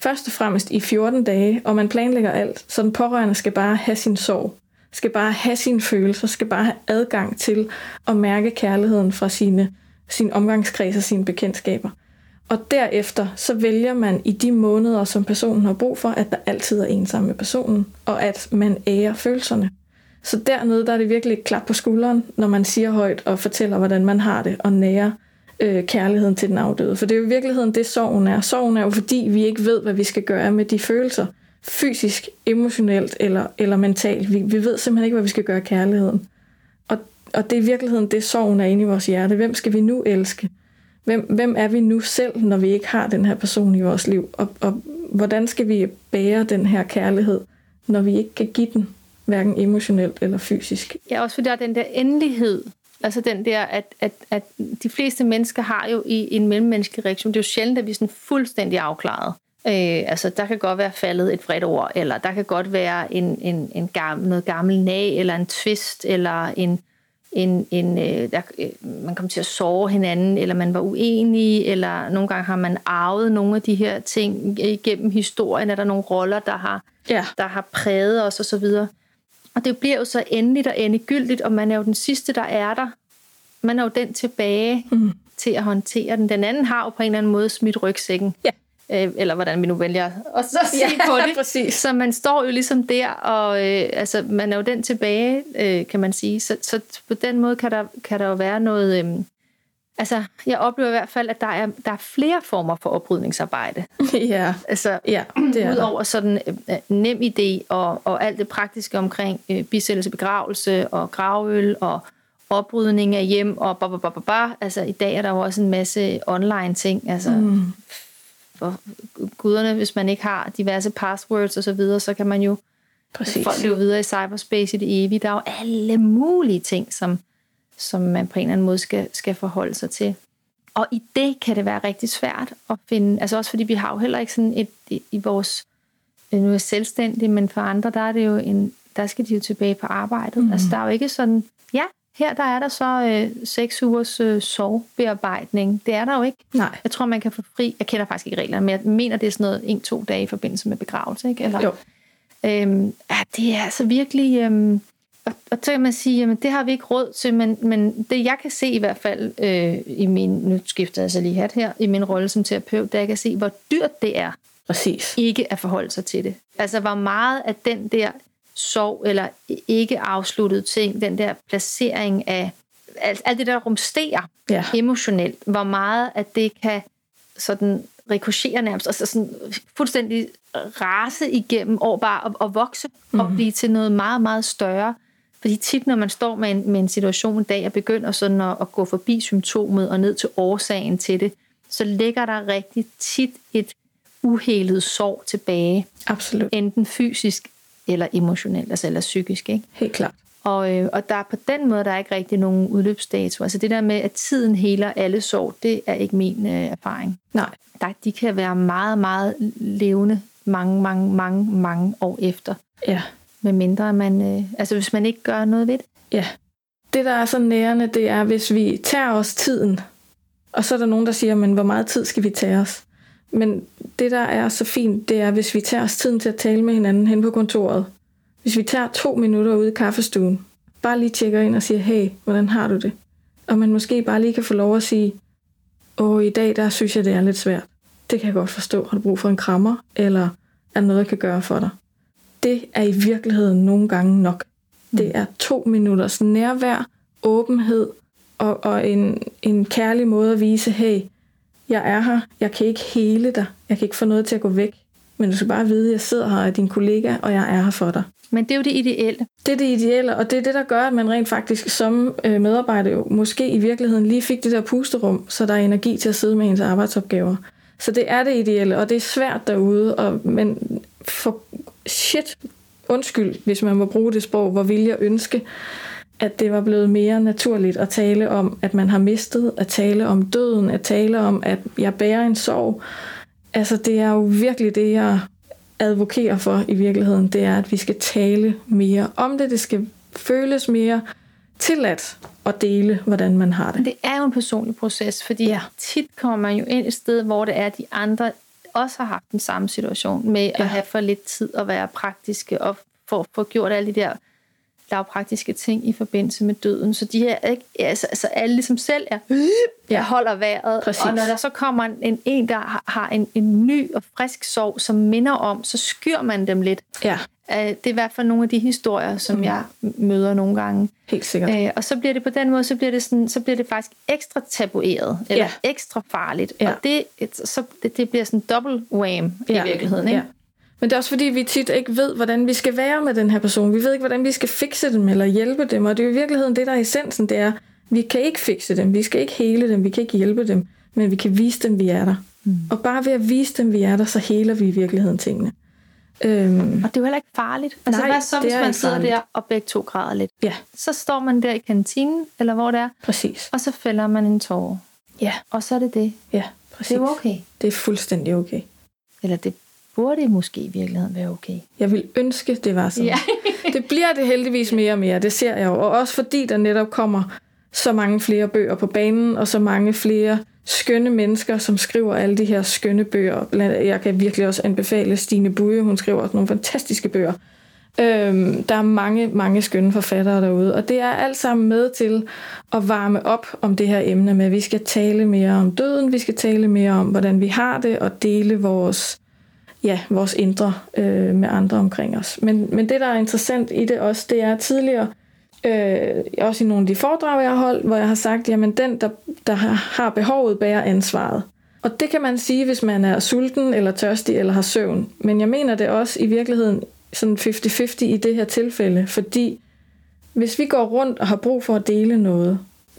først og fremmest i fjorten dage, og man planlægger alt, så den pårørende skal bare have sin sorg, skal bare have sine følelser, skal bare have adgang til at mærke kærligheden fra sine, sin omgangskreds og sine bekendtskaber. Og derefter, så vælger man i de måneder, som personen har brug for, at der altid er en sammen med personen, og at man ærer følelserne. Så dernede, der er det virkelig et klap på skulderen, når man siger højt og fortæller, hvordan man har det, og nærer kærligheden til den afdøde. For det er jo i virkeligheden det, sorgen er. Sorgen er jo, fordi vi ikke ved, hvad vi skal gøre med de følelser. Fysisk, emotionelt eller, eller mentalt. Vi, vi ved simpelthen ikke, hvad vi skal gøre af kærligheden. Og, og det er i virkeligheden det, sorgen er inde i vores hjerte. Hvem skal vi nu elske? Hvem, hvem er vi nu selv, når vi ikke har den her person i vores liv? Og, og hvordan skal vi bære den her kærlighed, når vi ikke kan give den, hverken emotionelt eller fysisk? Ja, også fordi der er den der endelighed. Altså den der, at, at, at de fleste mennesker har jo i en mellemmenneskelig reaktion, det er jo sjældent, at vi er sådan fuldstændig afklaret. Øh, altså der kan godt være faldet et vredt ord, eller der kan godt være en, en, en gammel, noget gammel nag, eller en twist, eller en, en, en øh, der, øh, man kom til at såre hinanden, eller man var uenig, eller nogle gange har man arvet nogle af de her ting igennem historien, er der nogle roller, der har, ja. der har præget os og så videre. Og det bliver jo så endeligt og endegyldigt, og man er jo den sidste, der er der. Man er jo den tilbage mm. til at håndtere den. Den anden har jo på en eller anden måde smidt rygsækken. Ja. Øh, eller hvordan vi nu vælger at så sige ja, på det. Præcis. Så man står jo ligesom der, og øh, altså, man er jo den tilbage, øh, kan man sige. Så, så på den måde kan der, kan der jo være noget... Øh, altså, jeg oplever i hvert fald, at der er, der er flere former for oprydningsarbejde. Ja, altså, ja, det er udover sådan øh, nem idé og, og alt det praktiske omkring øh, bisættelse, begravelse og gravøl og oprydning af hjem og ba, ba, ba, ba, ba. Altså, i dag er der jo også en masse online ting. Altså, mm. for guderne, hvis man ikke har diverse passwords og så videre, så kan man jo leve videre i cyberspace i det evige. Der er jo alle mulige ting, som... som man på en eller anden måde skal, skal forholde sig til. Og i det kan det være rigtig svært at finde, altså også fordi vi har jo heller ikke sådan et, et i vores, nu er jeg selvstændig, men for andre, der er det jo en, der skal de jo tilbage på arbejdet. Mm. Altså der er jo ikke sådan, ja, her der er der så øh, seks ugers øh, sovebearbejdning. Det er der jo ikke. Nej. Jeg tror, man kan få fri, jeg kender faktisk ikke reglerne, men jeg mener, det er sådan noget en, to dage i forbindelse med begravelse, ikke? Eller, jo. Øhm, ja, det er altså virkelig... Øhm, Og så kan man sige, jamen det har vi ikke råd til, men, men det jeg kan se i hvert fald, øh, i min, nu skifter jeg så lige hat her, i min rolle som terapeut, der jeg kan se, hvor dyrt det er, præcis, ikke at forholde sig til det. Altså hvor meget af den der sorg, eller ikke afsluttede ting, den der placering af, alt, alt det der rumsterer, ja, emotionelt, hvor meget at det kan sådan rekurserer nærmest, og så sådan fuldstændig rase igennem år bare og, og vokse mm-hmm. og blive til noget meget, meget større. Fordi tit, når man står med en, med en situation en dag og begynder sådan at, at gå forbi symptomet og ned til årsagen til det, så ligger der rigtig tit et uhelet sorg tilbage. Absolut. Enten fysisk eller emotionelt, altså eller psykisk, ikke? Helt klart. Og, øh, og der er på den måde, der er ikke rigtig nogen udløbsdato. Altså det der med, at tiden heler alle sorg, det er ikke min øh, erfaring. Nej. Der, de kan være meget, meget levende mange, mange, mange, mange år efter. Ja. Med mindre man, øh, altså hvis man ikke gør noget ved det. Ja. Det, der er så nærende, det er, hvis vi tager os tiden, og så er der nogen, der siger, men hvor meget tid skal vi tage os? Men det, der er så fint, det er, hvis vi tager os tiden til at tale med hinanden hen på kontoret. Hvis vi tager to minutter ude i kaffestuen, bare lige tjekker ind og siger, hey, hvordan har du det? Og man måske bare lige kan få lov at sige, åh, i dag, der synes jeg, det er lidt svært. Det kan jeg godt forstå. Har du brug for en krammer? Eller er noget, jeg kan gøre for dig? Det er i virkeligheden nogle gange nok. Mm. Det er to minutters nærvær, åbenhed og, og en, en kærlig måde at vise, hey, jeg er her, jeg kan ikke hele dig, jeg kan ikke få noget til at gå væk, men du skal bare vide, at jeg sidder her og er din kollega, og jeg er her for dig. Men det er jo det ideelle. Det er det ideelle, og det er det, der gør, at man rent faktisk som medarbejder jo måske i virkeligheden lige fik det der pusterum, så der er energi til at sidde med ens arbejdsopgaver. Så det er det ideelle, og det er svært derude, og, men for shit, undskyld, hvis man må bruge det sprog, hvor vil jeg ønske, at det var blevet mere naturligt at tale om, at man har mistet, at tale om døden, at tale om, at jeg bærer en sorg. Altså, det er jo virkelig det, jeg advokerer for i virkeligheden. Det er, at vi skal tale mere om det. Det skal føles mere tilladt at dele, hvordan man har det. Det er jo en personlig proces, fordi ja. Tit kommer man jo ind et sted, hvor det er, at de andre også har haft den samme situation med ja. At have for lidt tid at være praktiske og få, få gjort alle de der lavpraktiske ting i forbindelse med døden. Så de her, ikke, altså, altså alle ligesom selv er, øh, jeg holder vejret. Præcis. Og når der så kommer en, en der har en, en ny og frisk sorg, som minder om, så skyr man dem lidt. Ja. Det er i hvert fald nogle af de historier, som mm. jeg møder nogle gange. Helt sikkert. Æ, og så bliver det på den måde, så bliver det, sådan, så bliver det faktisk ekstra tabueret, eller ja. Ekstra farligt. Ja. Og det, så, det, det bliver sådan double wham ja. I virkeligheden, ikke? Ja. Men det er også fordi, vi tit ikke ved, hvordan vi skal være med den her person. Vi ved ikke, hvordan vi skal fikse dem eller hjælpe dem. Og det er jo i virkeligheden det, der er essensen. Det er, vi kan ikke fikse dem. Vi skal ikke hele dem. Vi kan ikke hjælpe dem. Men vi kan vise dem, vi er der. Mm. Og bare ved at vise dem, vi er der, så heler vi i virkeligheden tingene. Øhm, og det er jo heller ikke farligt. Altså, nej, hvad så, hvis man sidder farligt. Der og begge to græder lidt? Ja. Så står man der i kantinen, eller hvor det er. Præcis. Og så fælder man en tårer. Ja. Og så er det det. Ja, præcis. Det er okay. Det er fuldstændig okay. Eller det burde det måske i virkeligheden være okay. Jeg vil ønske, det var sådan. Ja. Det bliver det heldigvis mere og mere, det ser jeg jo. Og også fordi der netop kommer så mange flere bøger på banen, og så mange flere skønne mennesker, som skriver alle de her skønne bøger. Jeg kan virkelig også anbefale Stine Buje, hun skriver også nogle fantastiske bøger. Øhm, der er mange, mange skønne forfattere derude, og det er alt sammen med til at varme op om det her emne med, at vi skal tale mere om døden, vi skal tale mere om, hvordan vi har det, og dele vores ja, vores indre øh, med andre omkring os. Men, men det, der er interessant i det også, det er tidligere, øh, også i nogle af de foredrag, jeg har holdt, hvor jeg har sagt, jamen den, der, der har behovet, bærer ansvaret. Og det kan man sige, hvis man er sulten, eller tørstig, eller har søvn. Men jeg mener det også i virkeligheden sådan halvtreds halvtreds i det her tilfælde, fordi hvis vi går rundt og har brug for at dele noget,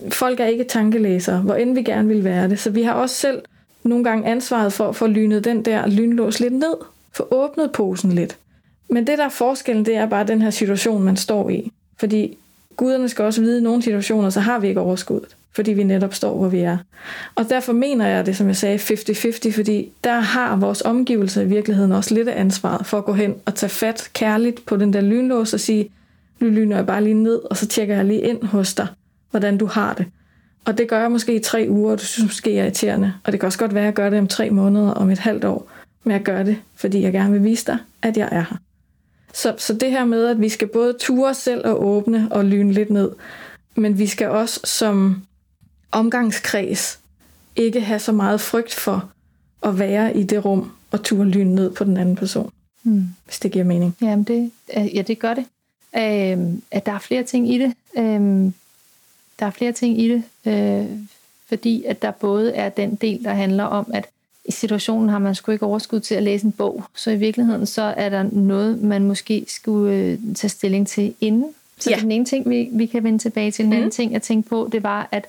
folk er ikke tankelæsere, hvor end vi gerne vil være det, så vi har også selv nogle gange ansvaret for at få lynet den der lynlås lidt ned, få åbnet posen lidt. Men det, der er forskellen, det er bare den her situation, man står i. Fordi guderne skal også vide, at i nogle situationer, så har vi ikke overskuddet, fordi vi netop står, hvor vi er. Og derfor mener jeg det, som jeg sagde, halvtreds halvtreds, fordi der har vores omgivelser i virkeligheden også lidt af ansvaret for at gå hen og tage fat kærligt på den der lynlås og sige, nu lyner jeg bare lige ned, og så tjekker jeg lige ind hos dig, hvordan du har det. Og det gør jeg måske i tre uger, og det synes måske er irriterende. Og det kan også godt være, at jeg gør det om tre måneder, om et halvt år. Men jeg gør det, fordi jeg gerne vil vise dig, at jeg er her. Så, så det her med, at vi skal både ture selv og åbne og lyne lidt ned. Men vi skal også som omgangskreds ikke have så meget frygt for at være i det rum og ture lyne ned på den anden person. Hmm. Hvis det giver mening. Jamen det, ja, det gør det. Øh, at der er flere ting i det. Øh... Der er flere ting i det, øh, fordi at der både er den del, der handler om, at i situationen har man sgu ikke overskud til at læse en bog. Så i virkeligheden så er der noget, man måske skulle øh, tage stilling til inden. Så ja. Det er den ene ting, vi, vi kan vende tilbage til. Den anden mm. ting, jeg tænkte på, det var, at,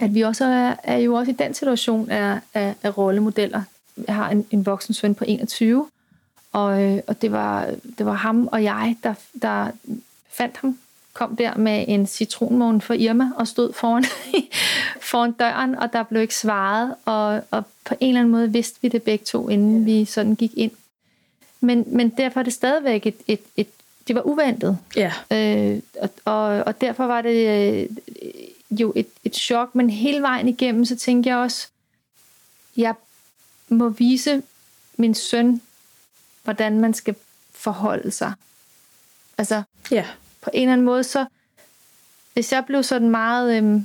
at vi også er, er jo også i den situation af, af, af rollemodeller. Jeg har en, en voksen søn på enogtyve, og, øh, og det, var, det var ham og jeg, der, der fandt ham. Kom der med en citronmåne for Irma og stod foran, foran døren, og der blev ikke svaret, og, og på en eller anden måde vidste vi det begge to, inden vi sådan gik ind. Men, men derfor er det stadigvæk et, et, et det var uventet. Ja. Øh, og, og, og derfor var det øh, jo et, et chok, men hele vejen igennem, så tænkte jeg også, jeg må vise min søn, hvordan man skal forholde sig. Altså, ja. På en eller anden måde, så hvis jeg blev sådan meget, øh,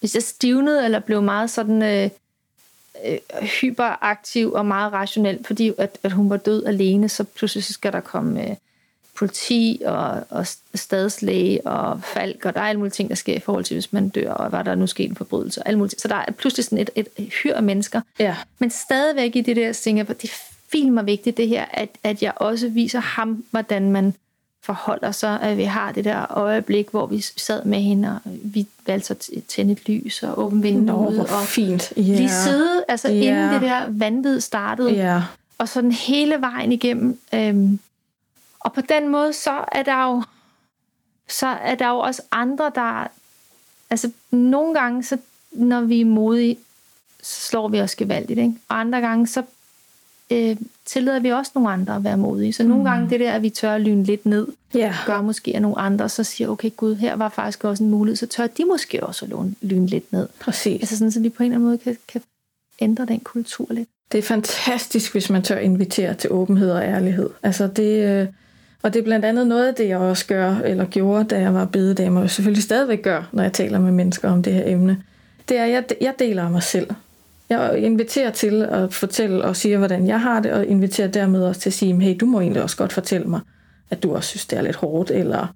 hvis jeg stivnede, eller blev meget sådan øh, øh, hyperaktiv og meget rationel, fordi at, at hun var død alene, så pludselig skal der komme øh, politi og, og stadslæge og falk, og der er alle mulige ting, der sker i forhold til, hvis man dør, og var der nu sket en forbrydelse, og alle mulige ting. Så der er pludselig sådan et, et hyr af mennesker. Ja. Men stadigvæk i det der, tænker jeg, det er fint mig vigtigt det her, at, at jeg også viser ham, hvordan man forholder sig, at vi har det der øjeblik, hvor vi sad med hende, og vi valgte så tænde et lys og åbne vinduet. Nå, og fint. Yeah. Lige sidde, altså yeah. inden det der vanvid startede, yeah. og sådan hele vejen igennem. Øhm, og på den måde, så er der jo så er der jo også andre, der altså nogle gange, så når vi er modige, så slår vi os gevaldigt, ikke? Og andre gange, så Øh, tillader vi også nogle andre at være modige. Så nogle mm. gange det der, at vi tør at lyne lidt ned, yeah. gør måske at nogle andre, så siger, okay gud, her var faktisk også en mulighed, så tør de måske også at lyne lidt ned. Præcis. Altså sådan, så vi på en eller anden måde kan, kan ændre den kultur lidt. Det er fantastisk, hvis man tør invitere til åbenhed og ærlighed. Altså det, og det er blandt andet noget af det, jeg også gør, eller gjorde, da jeg var bededame, og jeg selvfølgelig stadigvæk gør, når jeg taler med mennesker om det her emne. Det er, at jeg, jeg deler af mig selv. Jeg inviterer til at fortælle og sige, hvordan jeg har det, og inviterer dermed også til at sige, hey, du må egentlig også godt fortælle mig, at du også synes, det er lidt hårdt, eller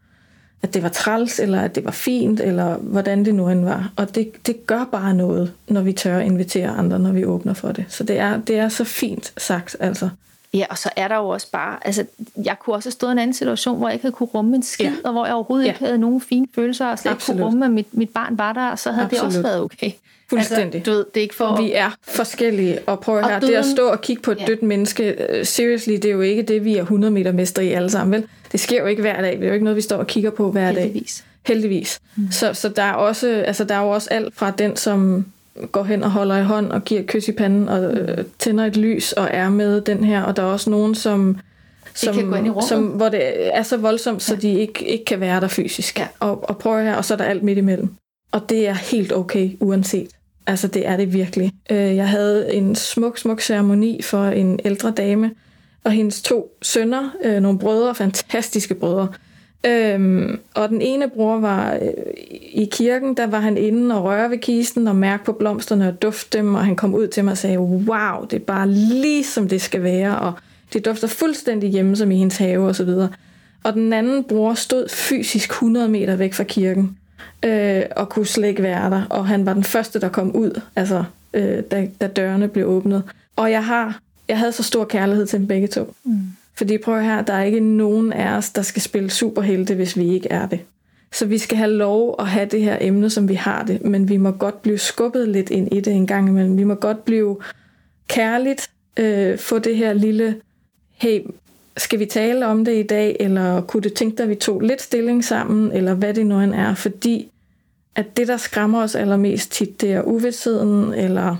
at det var træls, eller at det var fint, eller hvordan det nu end var. Og det, det gør bare noget, når vi tør at invitere andre, når vi åbner for det. Så det er, det er så fint sagt, altså. Ja, og så er der jo også bare, altså, jeg kunne også have stået i en anden situation, hvor jeg ikke havde kunne rumme en skid, ja. Og hvor jeg overhovedet ja. Ikke havde nogen fine følelser, og slet Absolut. Ikke kunne rumme, at mit, mit barn var der, og så havde Absolut. Det også været okay. Fuldstændig. Altså, du ved, det er ikke for... Vi er forskellige, og prøv at høre, det at stå og kigge på et ja. Dødt menneske, seriously, det er jo ikke det, vi er hundrede meter mestre i alle sammen, vel? Det sker jo ikke hver dag, det er jo ikke noget, vi står og kigger på hver Heldigvis. Dag. Heldigvis. Heldigvis. Mm. Så, så der, er også, altså, der er jo også alt fra den, som går hen og holder i hånd og giver et kys i panden og øh, tænder et lys og er med den her, og der er også nogen, som... som, det kan gå ind i rummet. Som, hvor det er så voldsomt, så ja. De ikke, ikke kan være der fysisk. Ja. Og, og prøv at høre, og så er der alt midt imellem. Og det er helt okay, uanset. Altså, det er det virkelig. Jeg havde en smuk, smuk ceremoni for en ældre dame, og hendes to sønner, nogle brødre, fantastiske brødre. Og den ene bror var i kirken, der var han inde og røre ved kisten, og mærke på blomsterne og dufte dem, og han kom ud til mig og sagde, wow, det er bare lige som det skal være, og det dufter fuldstændig hjemme som i hendes have, og så videre. Og den anden bror stod fysisk hundrede meter væk fra kirken, Øh, og kunne slet ikke være der, og han var den første, der kom ud, altså øh, da, da dørene blev åbnet. Og jeg har, jeg havde så stor kærlighed til dem begge to, mm. fordi prøv her, der er ikke nogen af os, der skal spille superhelte, hvis vi ikke er det. Så vi skal have lov at have det her emne, som vi har det, men vi må godt blive skubbet lidt ind i det en gang imellem. Vi må godt blive kærligt, øh, få det her lille, hey, skal vi tale om det i dag, eller kunne det tænke dig, at vi tog lidt stilling sammen, eller hvad det nu end er, fordi at det, der skræmmer os allermest tit, det er uvidsheden, eller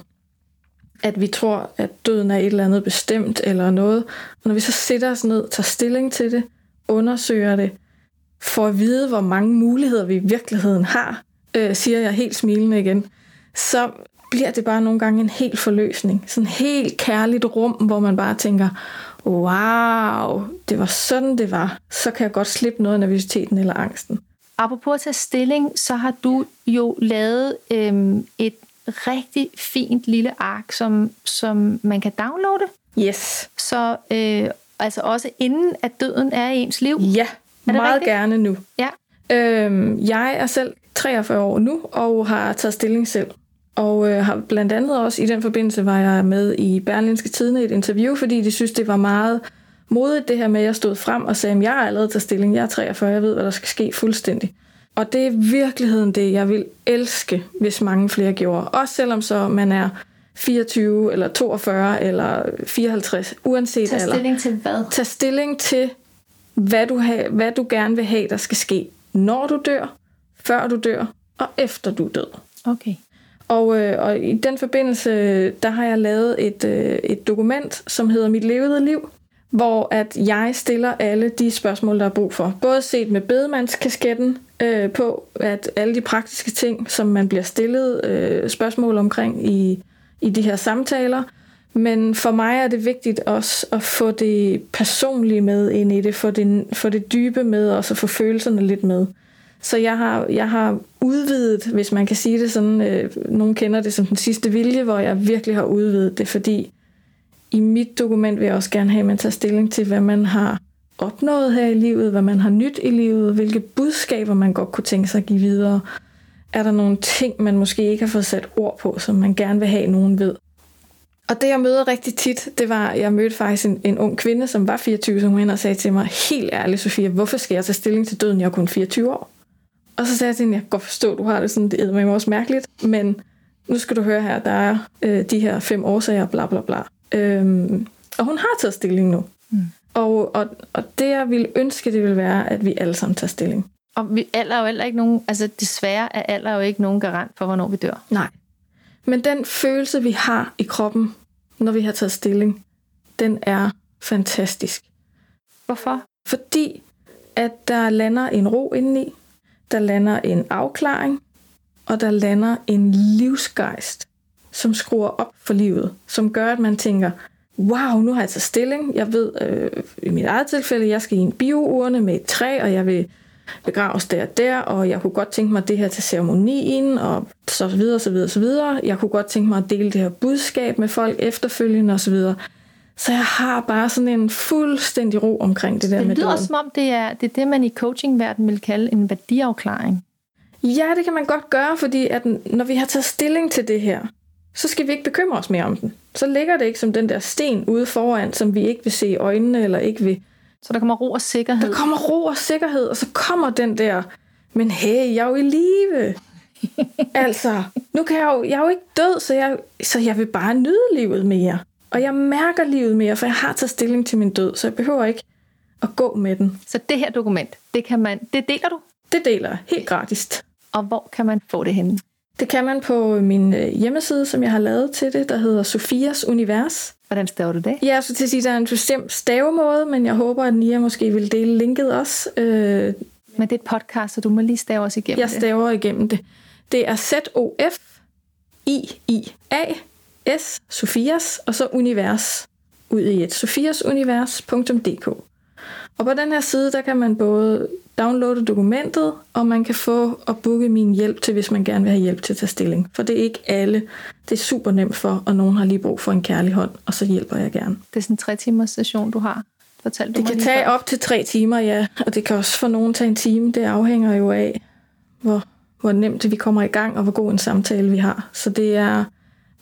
at vi tror, at døden er et eller andet bestemt, eller noget. Og når vi så sætter os ned, tager stilling til det, undersøger det, for at vide, hvor mange muligheder vi i virkeligheden har, øh, siger jeg helt smilende igen, så bliver det bare nogle gange en helt forløsning. Sådan et helt kærligt rum, hvor man bare tænker, wow, det var sådan, det var. Så kan jeg godt slippe noget af nervøsiteten eller angsten. Apropos at tage stilling, så har du jo lavet øhm, et rigtig fint lille ark, som, som man kan downloade. Yes. Så øh, altså også inden, at døden er i ens liv. Ja, meget rigtigt? Gerne nu. Ja. Øhm, jeg er selv treogfyrre år nu og har taget stilling selv. Og øh, blandt andet også i den forbindelse var jeg med i Berlingske Tidende et interview, fordi de synes, det var meget modigt det her med, at jeg stod frem og sagde, at jeg er allerede tager stilling, jeg er treogfyrre, jeg ved, hvad der skal ske fuldstændig. Og det er i virkeligheden det, jeg vil elske, hvis mange flere gjorde. Også selvom så man er fireogtyve, eller toogfyrre, eller fireoghalvtreds, uanset alder. Tag stilling til hvad? Tag stilling til, hvad du, ha- hvad du gerne vil have, der skal ske, når du dør, før du dør, og efter du er død. Okay. Og, øh, og i den forbindelse, der har jeg lavet et, øh, et dokument, som hedder Mit levede liv, hvor at jeg stiller alle de spørgsmål, der er brug for. Både set med bedemandskasketten øh, på, at alle de praktiske ting, som man bliver stillet øh, spørgsmål omkring i, i de her samtaler. Men for mig er det vigtigt også at få det personlige med ind i det, få det, få det dybe med, og så få følelserne lidt med. Så jeg har, jeg har udvidet, hvis man kan sige det sådan, øh, nogen kender det som den sidste vilje, hvor jeg virkelig har udvidet det, fordi i mit dokument vil jeg også gerne have, at man tager stilling til, hvad man har opnået her i livet, hvad man har nyt i livet, hvilke budskaber man godt kunne tænke sig at give videre. Er der nogle ting, man måske ikke har fået sat ord på, som man gerne vil have, nogen ved? Og det, jeg møder rigtig tit, det var, jeg mødte faktisk en, en ung kvinde, som var fireogtyve, som hun og sagde til mig, helt ærligt, Sofia, hvorfor skal jeg tage stilling til døden, jeg er kun fireogtyve år? Og så sagde jeg til hende, jeg kan godt forstå, du har det sådan, det er mig også mærkeligt, men nu skal du høre her, der er øh, de her fem årsager, bla bla bla. Øhm, og hun har taget stilling nu. Mm. Og, og, og det, jeg ville ønske, det ville være, at vi alle sammen tager stilling. Og vi alder jo heller ikke nogen, altså desværre er alder jo ikke nogen garant for, hvornår vi dør. Nej. Men den følelse, vi har i kroppen, når vi har taget stilling, den er fantastisk. Hvorfor? Fordi, at der lander en ro indeni, der lander en afklaring, og der lander en livsgejst, som skruer op for livet, som gør, at man tænker, wow, nu har jeg taget stilling, jeg ved, øh, i mit eget tilfælde, jeg skal i en biourne med et træ, og jeg vil begraves der og der, og jeg kunne godt tænke mig det her til ceremonien, og så videre, så videre, så videre. Jeg kunne godt tænke mig at dele det her budskab med folk efterfølgende, og så videre. Så jeg har bare sådan en fuldstændig ro omkring det der det med det. Det lyder som om, det er, det er det, man i coachingverdenen vil kalde en værdiafklaring. Ja, det kan man godt gøre, fordi at når vi har taget stilling til det her, så skal vi ikke bekymre os mere om den. Så ligger det ikke som den der sten ude foran, som vi ikke vil se i øjnene, eller ikke vil. Så der kommer ro og sikkerhed. Der kommer ro og sikkerhed, og så kommer den der, men hey, jeg er jo i live. altså, nu kan jeg jo, jeg er jo ikke død, så jeg, så jeg vil bare nyde livet mere. Og jeg mærker livet mere, for jeg har taget stilling til min død, så jeg behøver ikke at gå med den. Så det her dokument, det, kan man, det deler du? Det deler jeg, helt gratis. Og hvor kan man få det henne? Det kan man på min hjemmeside, som jeg har lavet til det, der hedder Sofias Univers. Hvordan staver du det? Ja, så til at sige, der er en bestemt stavemåde, men jeg håber, at Nia måske vil dele linket også. Øh, men det er et podcast, så du må lige stave os igennem jeg det. Jeg staver igennem det. Det er Z O F I I A S, Sofias, og så Univers, ud i et sofias univers punktum d k. Og på den her side, der kan man både downloade dokumentet, og man kan få og booke min hjælp til, hvis man gerne vil have hjælp til at tage stilling. For det er ikke alle. Det er super nemt for, og nogen har lige brug for en kærlig hånd, og så hjælper jeg gerne. Det er sådan en tre timers session, du har. Fortæl, du det kan tage før. Op til tre timer, ja. Og det kan også for nogen tage en time. Det afhænger jo af, hvor, hvor nemt vi kommer i gang, og hvor god en samtale vi har. Så det er,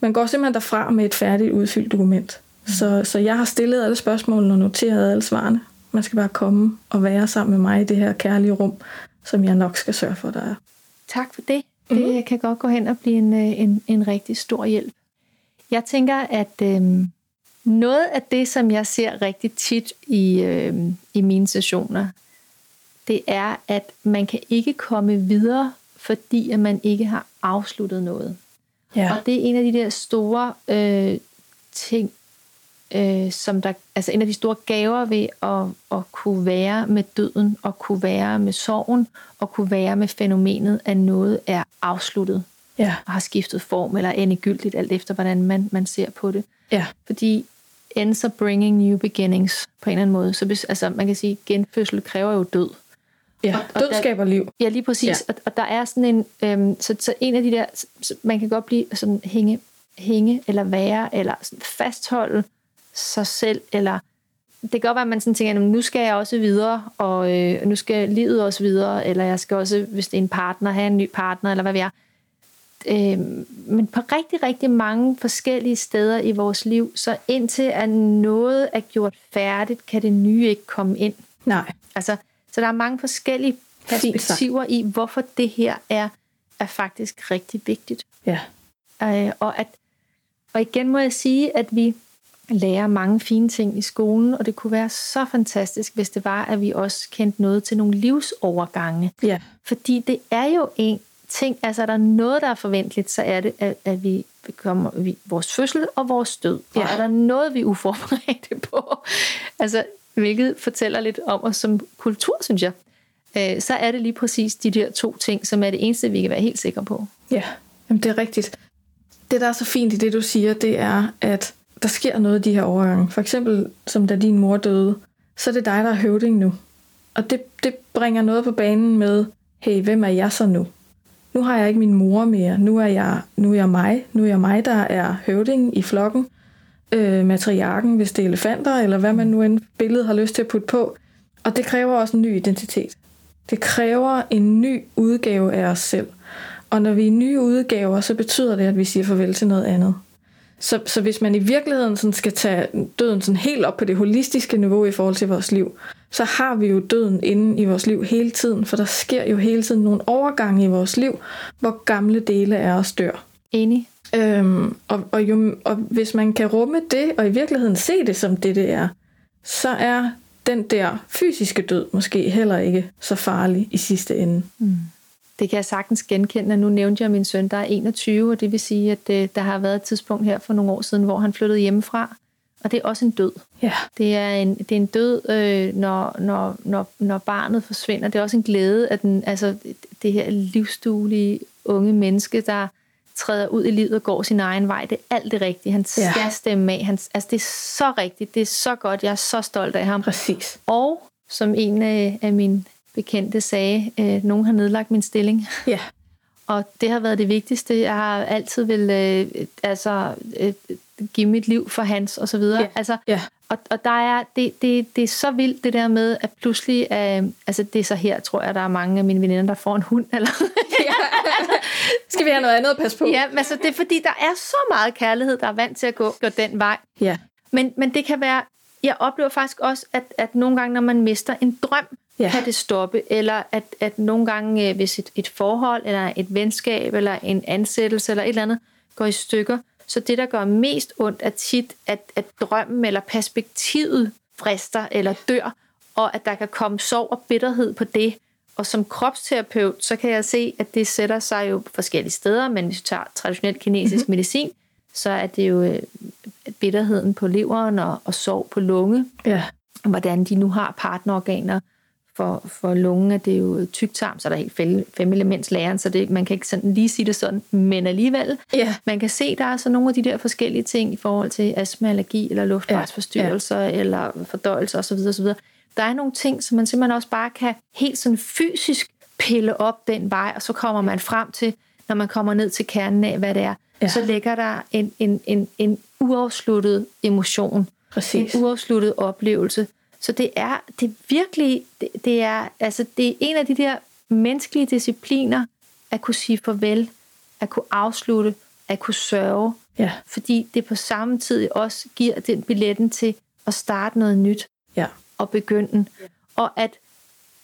man går simpelthen derfra med et færdigt udfyldt dokument. Mm. Så, så jeg har stillet alle spørgsmålene og noteret alle svarene. Man skal bare komme og være sammen med mig i det her kærlige rum, som jeg nok skal sørge for, der er. Tak for det. Det mm-hmm. kan godt gå hen og blive en, en, en rigtig stor hjælp. Jeg tænker, at øhm, noget af det, som jeg ser rigtig tit i, øhm, i mine sessioner, det er, at man kan ikke komme videre, fordi at man ikke har afsluttet noget. Ja. Og det er en af de der store øh, ting, Øh, som der, altså en af de store gaver ved at, at kunne være med døden, og kunne være med sorgen, og kunne være med fænomenet, at noget er afsluttet, ja. Og har skiftet form, eller endegyldigt, alt efter hvordan man, man ser på det. Ja. Fordi ends are bringing new beginnings, på en eller anden måde. Så hvis, altså, man kan sige, at genfødsel kræver jo død. Ja, og, og død der, skaber liv. Ja, lige præcis. Ja. Og, og der er sådan en, øhm, så, så en af de der, så, man kan godt blive sådan hænge, hænge eller være, eller sådan fastholde sig selv, eller det kan godt være, at man sådan tænker, nu skal jeg også videre, og øh, nu skal livet også videre, eller jeg skal også, hvis det er en partner, have en ny partner, eller hvad vi er. øh, men på rigtig, rigtig mange forskellige steder i vores liv, så indtil at noget er gjort færdigt, kan det nye ikke komme ind. Nej. Altså, så der er mange forskellige perspektiver i, hvorfor det her er, er faktisk rigtig vigtigt. Ja. Øh, og, at, og igen må jeg sige, at vi lærer mange fine ting i skolen, og det kunne være så fantastisk, hvis det var, at vi også kendte noget til nogle livsovergange. Ja. Fordi det er jo en ting, altså er der noget, der er forventeligt, så er det, at, at vi kommer vi, vores fødsel og vores død. Ja. Og er der noget, vi er uforberedte på, altså hvilket fortæller lidt om os som kultur, synes jeg, øh, så er det lige præcis de der to ting, som er det eneste, vi kan være helt sikre på. Ja, jamen, det er rigtigt. Det, der er så fint i det, du siger, det er, at der sker noget i de her overgange. For eksempel, som da din mor døde, så er det dig, der er høvding nu. Og det, det bringer noget på banen med, hey, hvem er jeg så nu? Nu har jeg ikke min mor mere. Nu er jeg, nu er jeg mig. Nu er jeg mig, der er høvding i flokken. Øh, matriarken, hvis det er elefanter, eller hvad man nu end billedet har lyst til at putte på. Og det kræver også en ny identitet. Det kræver en ny udgave af os selv. Og når vi er nye udgaver, så betyder det, at vi siger farvel til noget andet. Så, så hvis man i virkeligheden sådan skal tage døden sådan helt op på det holistiske niveau i forhold til vores liv, så har vi jo døden inde i vores liv hele tiden, for der sker jo hele tiden nogle overgange i vores liv, hvor gamle dele af os dør. Enig. Øhm, og, og, jo, og hvis man kan rumme det, og i virkeligheden se det som det, det er, så er den der fysiske død måske heller ikke så farlig i sidste ende. Mm. Det kan jeg sagtens genkende, og nu nævnte jeg min søn, der er enogtyve, og det vil sige, at øh, der har været et tidspunkt her for nogle år siden, hvor han flyttede hjemmefra, og det er også en død. Yeah. Det er en, det er en død, øh, når, når, når, når barnet forsvinder. Det er også en glæde, at den, altså, det her livsduelige unge menneske, der træder ud i livet og går sin egen vej, det er alt det rigtige. Han skal yeah. stemme af. Han, altså, det er så rigtigt. Det er så godt. Jeg er så stolt af ham. Præcis. Og som en af, af mine bekendte sagde, øh, nogen har nedlagt min stilling. Ja. Yeah. Og det har været det vigtigste. Jeg har altid vil øh, altså øh, give mit liv for hans og så videre. Yeah. Altså yeah. og og der er det det det er så vildt det der med at pludselig øh, altså det er så her tror jeg der er mange af mine veninder der får en hund eller skal vi have noget andet at passe på. Ja, men altså det er fordi der er så meget kærlighed der er vant til at gå, gå den vej. Ja. Yeah. Men men det kan være jeg oplever faktisk også at at nogle gange når man mister en drøm ja. Kan det stoppe, eller at, at nogle gange, hvis et, et forhold, eller et venskab, eller en ansættelse, eller et eller andet, går i stykker, så det, der gør mest ondt, er tit, at, at drømmen eller perspektivet frister eller dør, og at der kan komme sorg og bitterhed på det. Og som kropsterapeut, så kan jeg se, at det sætter sig jo forskellige steder, men hvis vi tager traditionel kinesisk mm-hmm. medicin, så er det jo bitterheden på leveren og, og sorg på lunge, ja. Hvordan de nu har partnerorganer, For, for lungen er det jo tyktarm, så er der helt femelementslæren, så det, man kan ikke sådan lige sige det sådan, men alligevel. Yeah. Man kan se, der er så nogle af de der forskellige ting i forhold til astma, allergi eller luftvejsforstyrrelser yeah. eller fordøjelser osv. osv. Der er nogle ting, som man simpelthen også bare kan helt sådan fysisk pille op den vej, og så kommer man frem til, når man kommer ned til kernen af, hvad det er, yeah. så ligger der en, en, en, en uafsluttet emotion, Præcis. En uafsluttet oplevelse. Så det er det virkelig, det, det er altså det er en af de der menneskelige discipliner at kunne sige farvel, at kunne afslutte, at kunne sørge, ja. Fordi det på samme tid også giver den billetten til at starte noget nyt ja. Og begynde, ja. Og at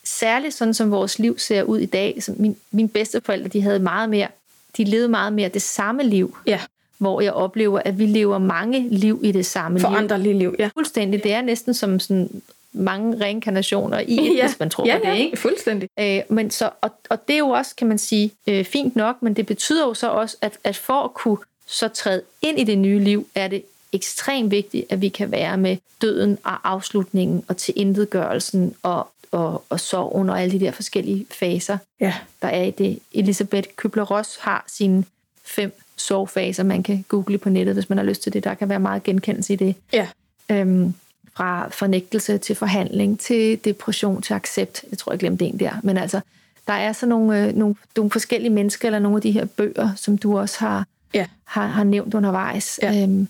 særligt sådan som vores liv ser ud i dag, som min, mine bedsteforældre, de havde meget mere, de levede meget mere det samme liv. Ja. Hvor jeg oplever, at vi lever mange liv i det samme liv. Foranderlige liv, ja. Fuldstændig. Det er næsten som sådan mange reinkarnationer i, ja. Hvis man tror ja, på ja, det, ikke? Fuldstændig. Æ, men så, og, og det er jo også, kan man sige, øh, fint nok, men det betyder jo så også, at, at for at kunne så træde ind i det nye liv, er det ekstremt vigtigt, at vi kan være med døden og afslutningen og tilintetgørelsen og, og, og sorgen og alle de der forskellige faser, ja. Der er i det. Elisabeth Kübler-Ross har sine fem sorgfaser, man kan google på nettet, hvis man har lyst til det. Der kan være meget genkendelse i det. Ja. Øhm, fra fornægtelse til forhandling, til depression, til accept. Jeg tror, jeg glemte en der. Men altså, der er så nogle, øh, nogle, nogle forskellige mennesker, eller nogle af de her bøger, som du også har, ja. har, har nævnt undervejs. Ja. Øhm,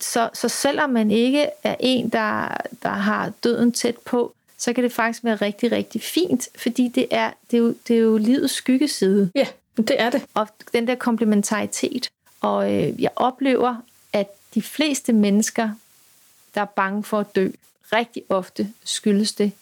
så, så selvom man ikke er en, der, der har døden tæt på, så kan det faktisk være rigtig, rigtig fint, fordi det er, det er, jo, det er jo livets skyggeside. Ja. Det er det. Og den der komplementaritet. Og øh, jeg oplever, at de fleste mennesker, der er bange for at dø, rigtig ofte skyldes det,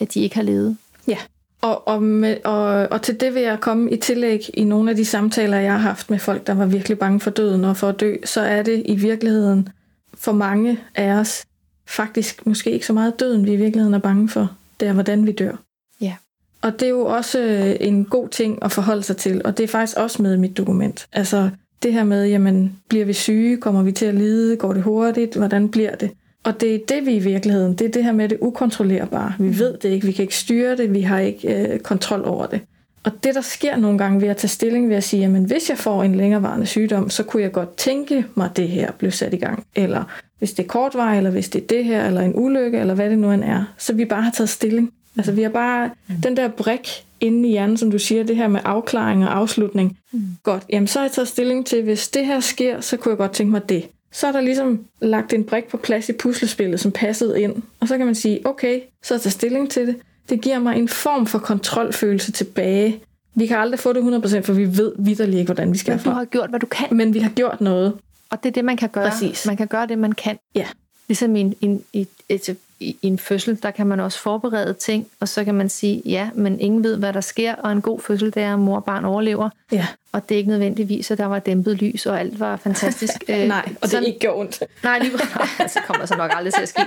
at de ikke har levet. Ja, og, og, med, og, og til det vil jeg komme i tillæg i nogle af de samtaler, jeg har haft med folk, der var virkelig bange for døden og for at dø, så er det i virkeligheden for mange af os faktisk måske ikke så meget døden, vi i virkeligheden er bange for. Det er, hvordan vi dør. Ja. Og det er jo også en god ting at forholde sig til, og det er faktisk også med i mit dokument. Altså det her med, jamen, bliver vi syge, kommer vi til at lide, går det hurtigt, hvordan bliver det? Og det er det, vi i virkeligheden, det er det her med det ukontrollerbare. Vi ved det ikke, vi kan ikke styre det, vi har ikke øh, kontrol over det. Og det, der sker nogle gange ved at tage stilling, ved at sige, jamen hvis jeg får en længerevarende sygdom, så kunne jeg godt tænke mig, det her blev sat i gang. Eller hvis det er kortvarigt, eller hvis det er det her, eller en ulykke, eller hvad det nu end er. Så vi bare har taget stilling. Altså vi har bare mm. den der brik inde i hjernen, som du siger, det her med afklaring og afslutning. Mm. Godt, jamen så har jeg taget stilling til, hvis det her sker, så kunne jeg godt tænke mig det. Så er der ligesom lagt en brik på plads i puslespillet, som passede ind. Og så kan man sige, okay, så tager stilling til det. Det giver mig en form for kontrolfølelse tilbage. Vi kan aldrig få det hundrede procent, for vi ved vitterligt ikke, hvordan vi skal herfra. Men du har gjort, hvad du kan. Men vi har gjort noget. Og det er det, man kan gøre. Præcis. Man kan gøre det, man kan. Ja. Ligesom i en, en, et, et, i en fødsel, der kan man også forberede ting, og så kan man sige, ja, men ingen ved, hvad der sker, og en god fødsel, det er, at mor og barn overlever. Ja. Og det er ikke nødvendigvis, at der var dæmpet lys, og alt var fantastisk. Nej, og sådan, det ikke gjorde ondt. Nej, lige præcis. Så kommer så nok aldrig til at ske.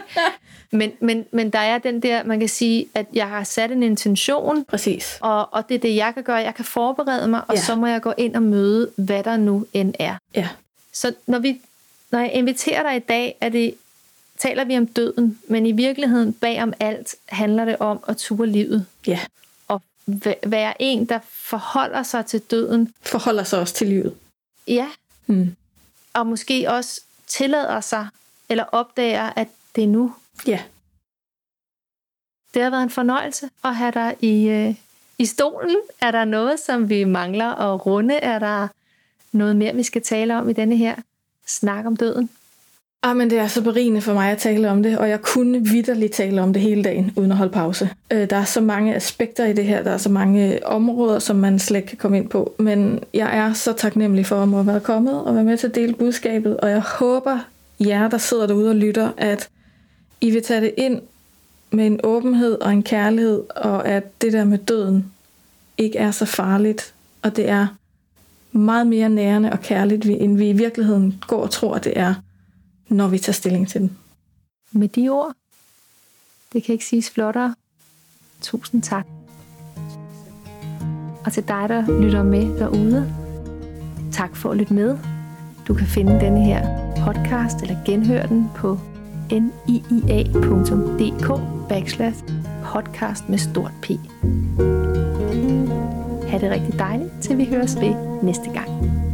Men, men, men der er den der, man kan sige, at jeg har sat en intention. Præcis. Og, og det er det, jeg kan gøre. Jeg kan forberede mig, og ja. Så må jeg gå ind og møde, hvad der nu end er. Ja. Så når, vi, når jeg inviterer dig i dag, er det, taler vi om døden, men i virkeligheden bagom alt handler det om at ture livet. Ja. Og være en, der forholder sig til døden. Forholder sig også til livet. Ja. Mm. Og måske også tillader sig, eller opdager, at det er nu. Ja. Det har været en fornøjelse at have dig i, øh, i stolen. Er der noget, som vi mangler at runde? Er der noget mere, vi skal tale om i denne her snak om døden? Ah, men det er så berigende for mig at tale om det, og jeg kunne vitterligt tale om det hele dagen, uden at holde pause. Der er så mange aspekter i det her, der er så mange områder, som man slet ikke kan komme ind på, men jeg er så taknemmelig for at må have været kommet og være med til at dele budskabet, og jeg håber, jer, der sidder derude og lytter, at I vil tage det ind med en åbenhed og en kærlighed, og at det der med døden ikke er så farligt, og det er meget mere nærende og kærligt, end vi i virkeligheden går og tror, det er, når vi tager stilling til den. Med de ord, det kan ikke siges flottere. Tusind tak. Og til dig, der lytter med derude, tak for at lytte med. Du kan finde denne her podcast, eller genhøre den på niia.dk backslash podcast med stort P. Ha' det rigtig dejligt, til vi høres ved næste gang.